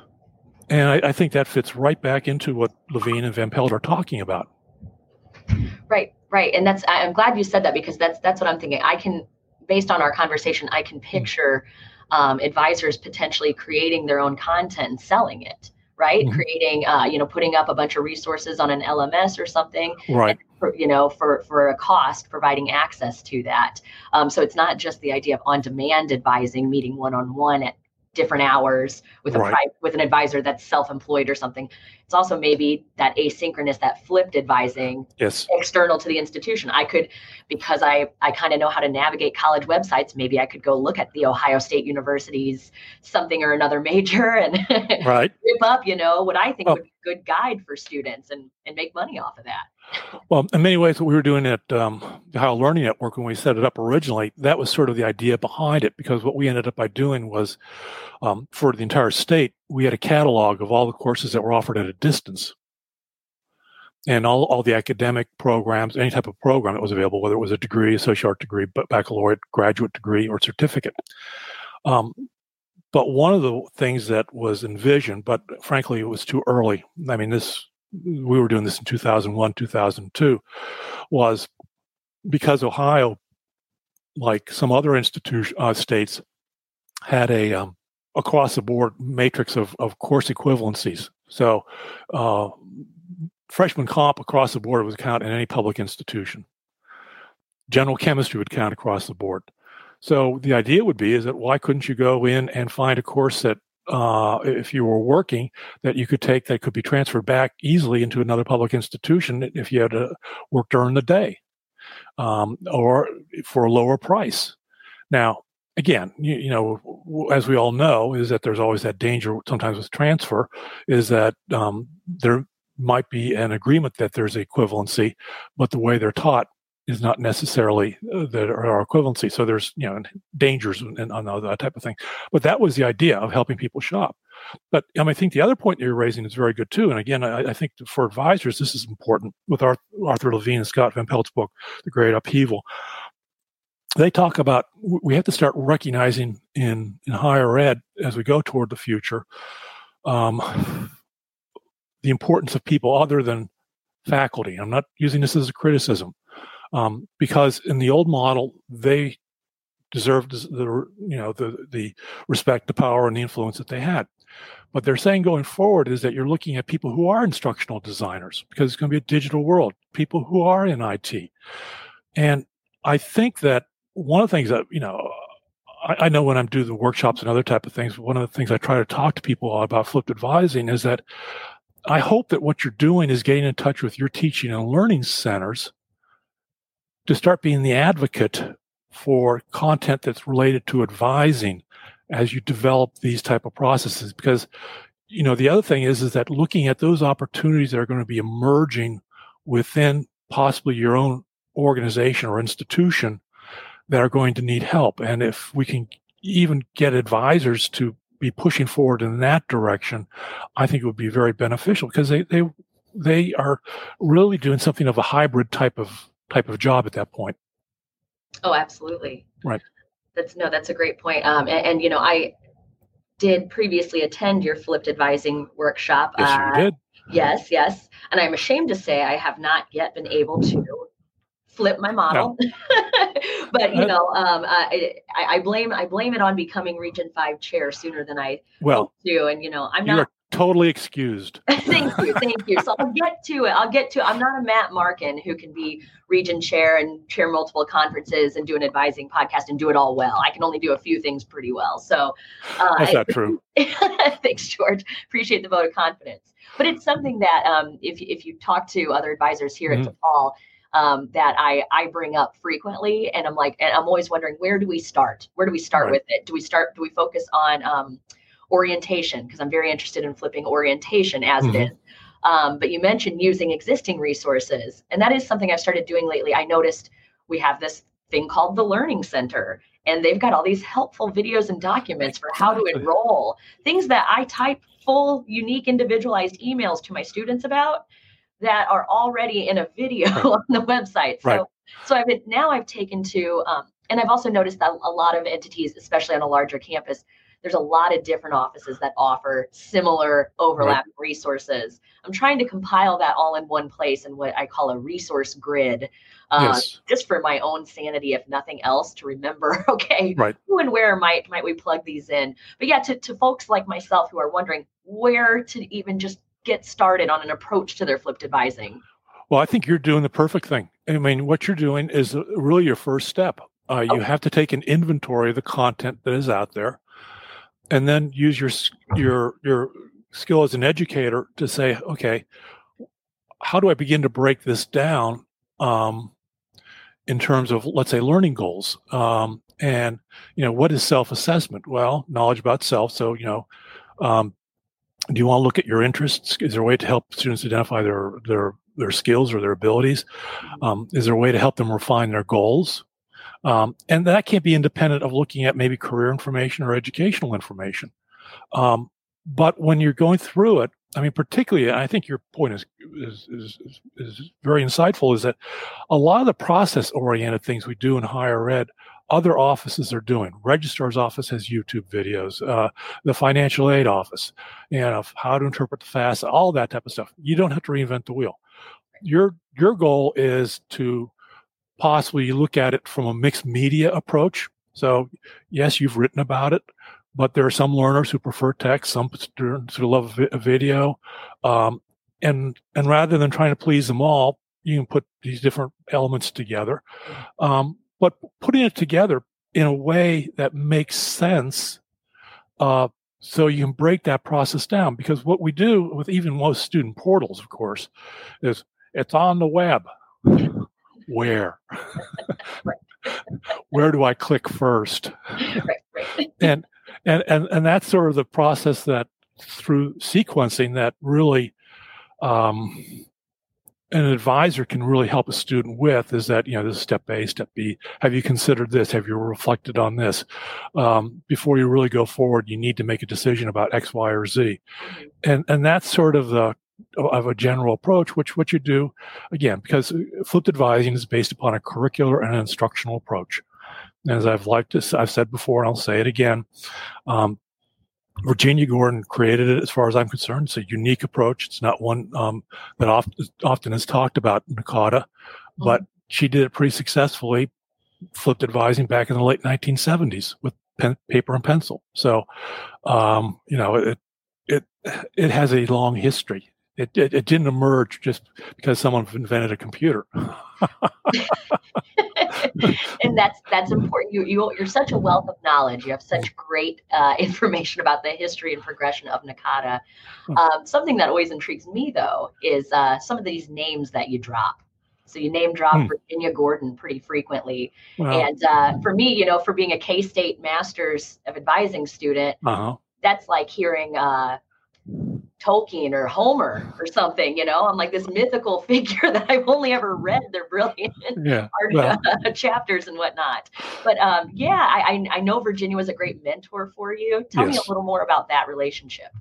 And I think that fits right back into what Levine and Van Pelt are talking about. Right. And I'm glad you said that because that's what I'm thinking. Based on our conversation, I can picture advisors potentially creating their own content and selling it, right? Mm-hmm. Creating, putting up a bunch of resources on an LMS or something, right? For a cost, providing access to that. So it's not just the idea of on-demand advising, meeting one-on-one at different hours with a with an advisor that's self-employed or something. It's also maybe that asynchronous, that flipped advising external to the institution. I could, because I kind of know how to navigate college websites, maybe I could go look at the Ohio State University's something or another major and whip up, you know, what I think would be a good guide for students and make money off of that. Well, in many ways, what we were doing at Ohio Learning Network when we set it up originally, that was sort of the idea behind it, because what we ended up by doing was for the entire state, we had a catalog of all the courses that were offered at a distance, and all the academic programs, any type of program that was available, whether it was a degree, associate art degree, baccalaureate, graduate degree, or certificate. But one of the things that was envisioned, but frankly, it was too early. I mean, we were doing this in 2001, 2002, was because Ohio, like some other states, had a across the board matrix of course equivalencies. So freshman comp across the board would count in any public institution. General chemistry would count across the board. So the idea would be is that why couldn't you go in and find a course that if you were working that you could take that could be transferred back easily into another public institution if you had to work during the day or for a lower price. Now, again, you know, as we all know, is that there's always that danger sometimes with transfer is that there might be an agreement that there's equivalency, but the way they're taught is not necessarily that are equivalency. So there's, you know, dangers and all that type of thing. But that was the idea of helping people shop. But I think the other point that you're raising is very good too. And again, I think for advisors, this is important with Arthur Levine and Scott Van Pelt's book, The Great Upheaval. They talk about we have to start recognizing in higher ed as we go toward the future the importance of people other than faculty. I'm not using this as a criticism because in the old model they deserved the respect, the power, and the influence that they had. What they're saying going forward is that you're looking at people who are instructional designers because it's going to be a digital world. People who are in IT, and I think that. One of the things that, you know, I know when I do the workshops and other type of things, one of the things I try to talk to people about flipped advising is that I hope that what you're doing is getting in touch with your teaching and learning centers to start being the advocate for content that's related to advising as you develop these type of processes. Because, you know, the other thing is that looking at those opportunities that are going to be emerging within possibly your own organization or institution that are going to need help. And if we can even get advisors to be pushing forward in that direction, I think it would be very beneficial because they are really doing something of a hybrid type of job at that point. Oh, absolutely. Right. That's a great point. And you know, I did previously attend your flipped advising workshop. Yes, you did. Yes. And I'm ashamed to say I have not yet been able to flip my model. No. But, you know, I blame it on becoming Region 5 chair sooner than I do. And, you know, I'm not. You are totally excused. Thank you. So I'll get to it. I'm not a Matt Markin who can be region chair and chair multiple conferences and do an advising podcast and do it all well. I can only do a few things pretty well. So that's not true. Thanks, George. Appreciate the vote of confidence. But it's something that if you talk to other advisors here at DePaul, that I bring up frequently, and I'm always wondering, where do we start with it? Do we focus on orientation? Because I'm very interested in flipping orientation as it is. But you mentioned using existing resources, and that is something I've started doing lately. I noticed we have this thing called the Learning Center, and they've got all these helpful videos and documents for how to enroll, things that I type full, unique, individualized emails to my students about that are already in a video on the website. So, I've taken to, and I've also noticed that a lot of entities, especially on a larger campus, there's a lot of different offices that offer similar overlapping resources. I'm trying to compile that all in one place in what I call a resource grid, just for my own sanity, if nothing else, to remember, who and where might we plug these in? But yeah, to folks like myself who are wondering where to even just get started on an approach to their flipped advising. Well, I think you're doing the perfect thing. I mean, what you're doing is really your first step. You have to take an inventory of the content that is out there. and then use your skill as an educator to say, okay, how do I begin to break this down in terms of, let's say, learning goals? And, you know, what is self-assessment? Well, knowledge about self. So, you know, do you want to look at your interests? Is there a way to help students identify their skills or their abilities? Is there a way to help them refine their goals? And that can't be independent of looking at maybe career information or educational information. But when you're going through it, I mean, particularly, I think your point is very insightful, is that a lot of the process-oriented things we do in higher ed, other offices are doing. Registrar's office has YouTube videos. The financial aid office, you know, how to interpret the FAFSA, all that type of stuff. You don't have to reinvent the wheel. Your goal is to possibly look at it from a mixed media approach. So, yes, you've written about it, but there are some learners who prefer text, some students who love a video. And rather than trying to please them all, you can put these different elements together. But putting it together in a way that makes sense, so you can break that process down. Because what we do with even most student portals, of course, is it's on the web. Where? Where do I click first? And that's sort of the process that through sequencing that really an advisor can really help a student with, is that, you know, this is step A, step B. Have you considered this? Have you reflected on this? Before you really go forward, you need to make a decision about X, Y, or Z. And that's sort of the of a general approach, which what you do, again, because flipped advising is based upon a curricular and an instructional approach. As I've said before, and I'll say it again, Virginia Gordon created it, as far as I'm concerned. It's a unique approach. It's not one that often is talked about in NACADA, but she did it pretty successfully, flipped advising back in the late 1970s with paper and pencil. So, you know, it has a long history. It didn't emerge just because someone invented a computer. And that's important. You're such a wealth of knowledge. You have such great information about the history and progression of NACADA. Something that always intrigues me, though, is some of these names that you drop. So you name drop Virginia Gordon pretty frequently. Well, and for me, you know, for being a K-State Masters of Advising student, that's like hearing Tolkien or Homer or something, you know. I'm like this mythical figure that I've only ever read their brilliant chapters and whatnot. But I know Virginia was a great mentor for you. Tell me a little more about that relationship.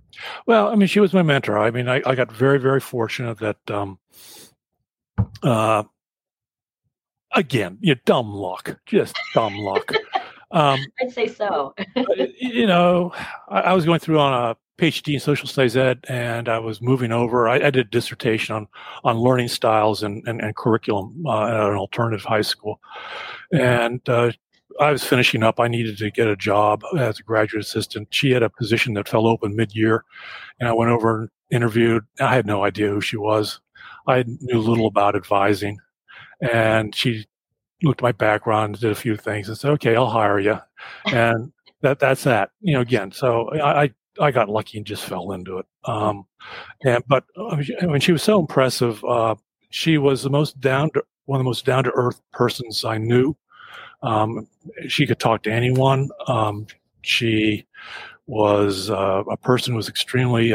Well, I mean, she was my mentor. I mean, I got very, very fortunate that, again, dumb luck, just dumb luck. I'd say so. You know, I was going through on a PhD in social studies ed, and I was moving over. I did a dissertation on learning styles and curriculum at an alternative high school. And I was finishing up. I needed to get a job as a graduate assistant. She had a position that fell open mid-year, and I went over and interviewed. I had no idea who she was. I knew little about advising, and she looked at my background, did a few things, and said, okay, I'll hire you. And that's that. You know, again, so I got lucky and just fell into it. But she was so impressive. She was one of the most down-to-earth persons I knew. She could talk to anyone. She was a person who was extremely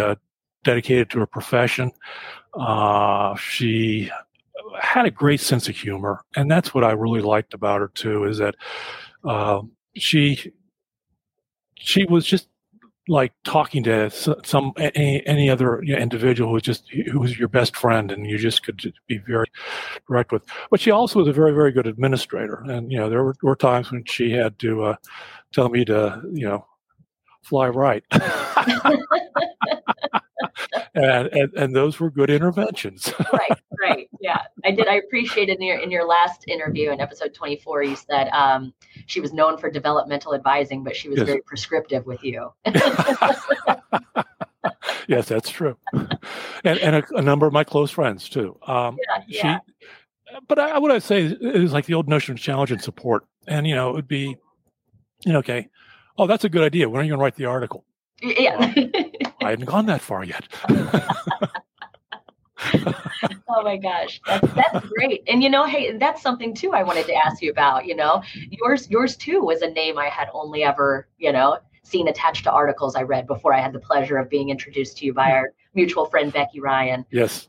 dedicated to her profession. She had a great sense of humor, and that's what I really liked about her too, is that she was just like talking to any other individual who was your best friend, and you just could be very direct with. But she also was a very, very good administrator, and you know there were times when she had to tell me to fly right, and those were good interventions. Right. Yeah, I did. I appreciated in your last interview in episode 24, you said she was known for developmental advising, but she was very prescriptive with you. Yes, that's true. And a number of my close friends, too. But what I'd say is like the old notion of challenge and support. And, it would be, okay, oh, that's a good idea. When are you going to write the article? Yeah. I hadn't gone that far yet. Oh my gosh, that's great. And you know, hey, that's something too I wanted to ask you about. You know, yours too was a name I had only ever, you know, seen attached to articles I read before I had the pleasure of being introduced to you by our mutual friend Becky Ryan. Yes.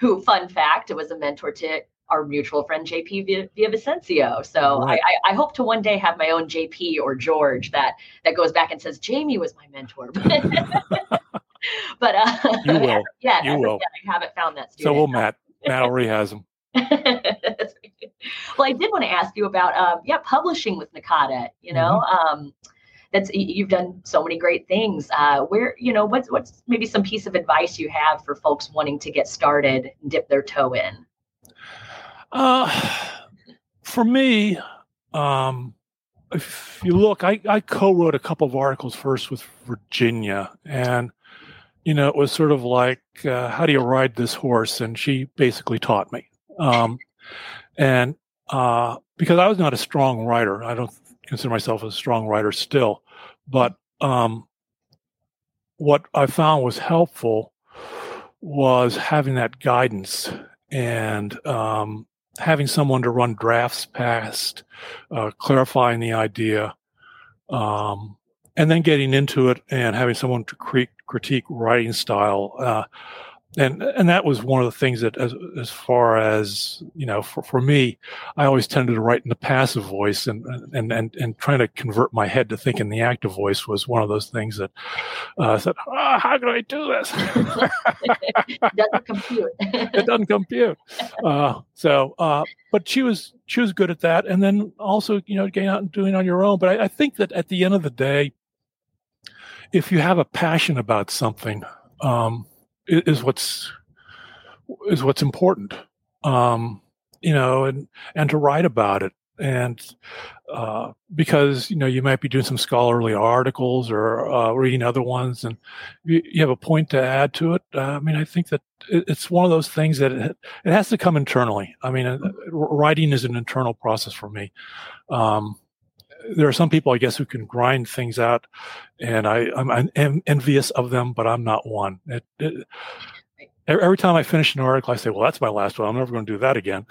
Who, fun fact, was a mentor to our mutual friend JP Villavicencio. So right. I hope to one day have my own JP or George that goes back and says Jamie was my mentor. But you will. Yeah, you will. I haven't found that student. So will Matt. Matt already has him. Well, I did want to ask you about publishing with NACADA. You know, you've done so many great things. Where, you know, what's maybe some piece of advice you have for folks wanting to get started and dip their toe in? For me, if you look, I co-wrote a couple of articles first with Virginia, and you know, it was sort of like, how do you ride this horse? And she basically taught me. Because I was not a strong writer. I don't consider myself a strong writer still. But what I found was helpful was having that guidance and having someone to run drafts past, clarifying the idea, and then getting into it and having someone to critique writing style. And that was one of the things that, as far as, you know, for me, I always tended to write in the passive voice, and trying to convert my head to think in the active voice was one of those things that I said, how can I do this? It doesn't compute. It doesn't compute. But she was good at that. And then also, you know, getting out and doing it on your own. But I think that at the end of the day, if you have a passion about something, is what's important, you know, and to write about it. And because, you know, you might be doing some scholarly articles or reading other ones, and you have a point to add to it. I mean, I think that it's one of those things that it has to come internally. I mean, writing is an internal process for me. There are some people, I guess, who can grind things out, and I'm envious of them, but I'm not one. Every time I finish an article, I say, well, that's my last one. I'm never going to do that again.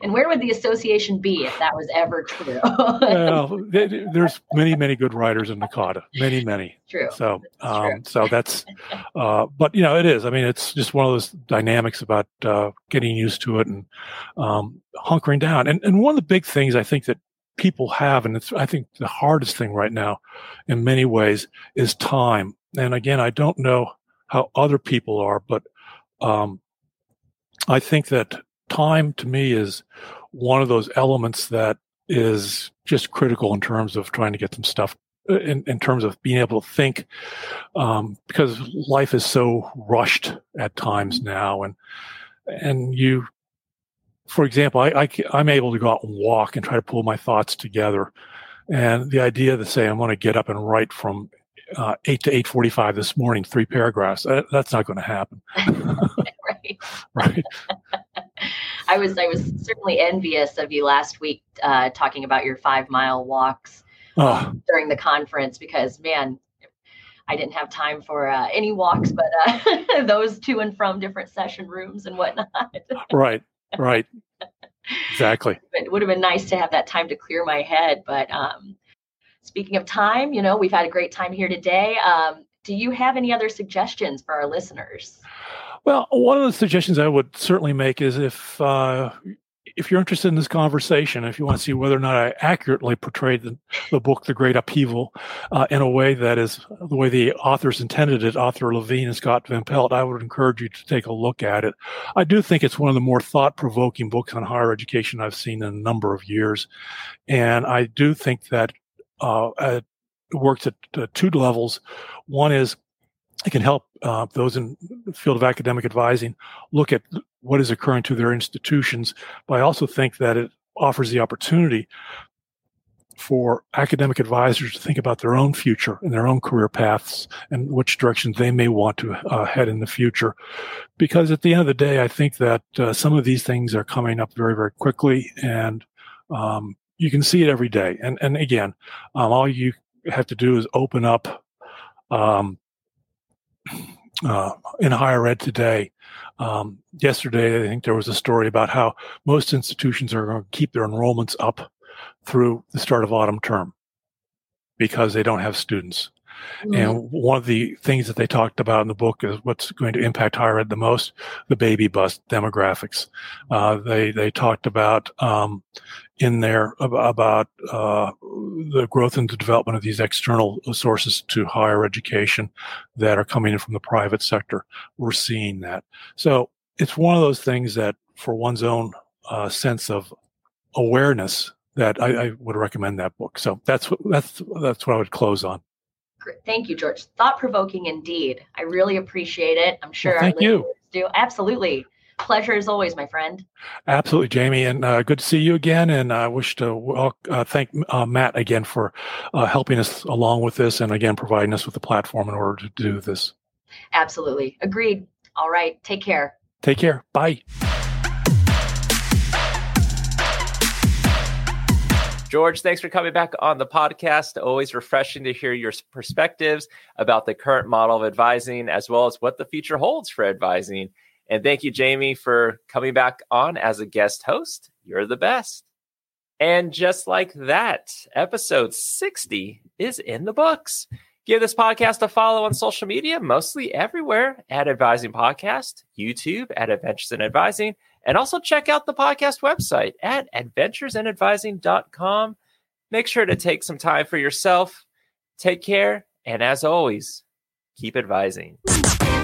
And where would the association be if that was ever true? Well, there's many, many good writers in NACADA. Many, many. True. So, so that's, but you know, it is. I mean, it's just one of those dynamics about getting used to it and hunkering down. And one of the big things I think that people have, and it's, I think, the hardest thing right now in many ways, is time. And again, I don't know how other people are, but I think that time, to me, is one of those elements that is just critical in terms of trying to get some stuff, in terms of being able to think, because life is so rushed at times now. And you, for example, I'm able to go out and walk and try to pull my thoughts together. And the idea to say, I'm going to get up and write from 8 to 8:45 this morning, 3 paragraphs, that's not going to happen. Right. Right. I was certainly envious of you last week, talking about your 5-mile walks during the conference, because, man, I didn't have time for any walks, but those to and from different session rooms and whatnot. Right. Exactly. It would have been nice to have that time to clear my head. But speaking of time, you know, we've had a great time here today. Do you have any other suggestions for our listeners? Well, one of the suggestions I would certainly make is, if you're interested in this conversation, if you want to see whether or not I accurately portrayed the book, The Great Upheaval, in a way that is the way the authors intended it, Arthur Levine and Scott Van Pelt, I would encourage you to take a look at it. I do think it's one of the more thought-provoking books on higher education I've seen in a number of years. And I do think that it works at 2 levels. One is, it can help those in the field of academic advising look at what is occurring to their institutions, but I also think that it offers the opportunity for academic advisors to think about their own future and their own career paths and which directions they may want to head in the future. Because at the end of the day, I think that some of these things are coming up very, very quickly, and You can see it every day. And again, all you have to do is open up in higher ed today. Yesterday, I think there was a story about how most institutions are going to keep their enrollments up through the start of autumn term because they don't have students. Mm-hmm. And one of the things that they talked about in the book is what's going to impact higher ed the most, the baby bust demographics. They talked about in there about the growth and the development of these external sources to higher education that are coming in from the private sector. We're seeing that. So it's one of those things that for one's own sense of awareness that I would recommend that book. So that's what I would close on. Thank you, George. Thought-provoking indeed. I really appreciate it. I'm sure our listeners do. Absolutely. Pleasure as always, my friend. Absolutely, Jamie. And good to see you again. And I wish to thank Matt again for helping us along with this and, again, providing us with a platform in order to do this. Absolutely. Agreed. All right. Take care. Take care. Bye. George, thanks for coming back on the podcast. Always refreshing to hear your perspectives about the current model of advising, as well as what the future holds for advising. And thank you, Jamie, for coming back on as a guest host. You're the best. And just like that, episode 60 is in the books. Give this podcast a follow on social media, mostly everywhere at Advising Podcast, YouTube at Adventures in Advising. And also check out the podcast website at adventuresinadvising.com. Make sure to take some time for yourself. Take care. And as always, keep advising.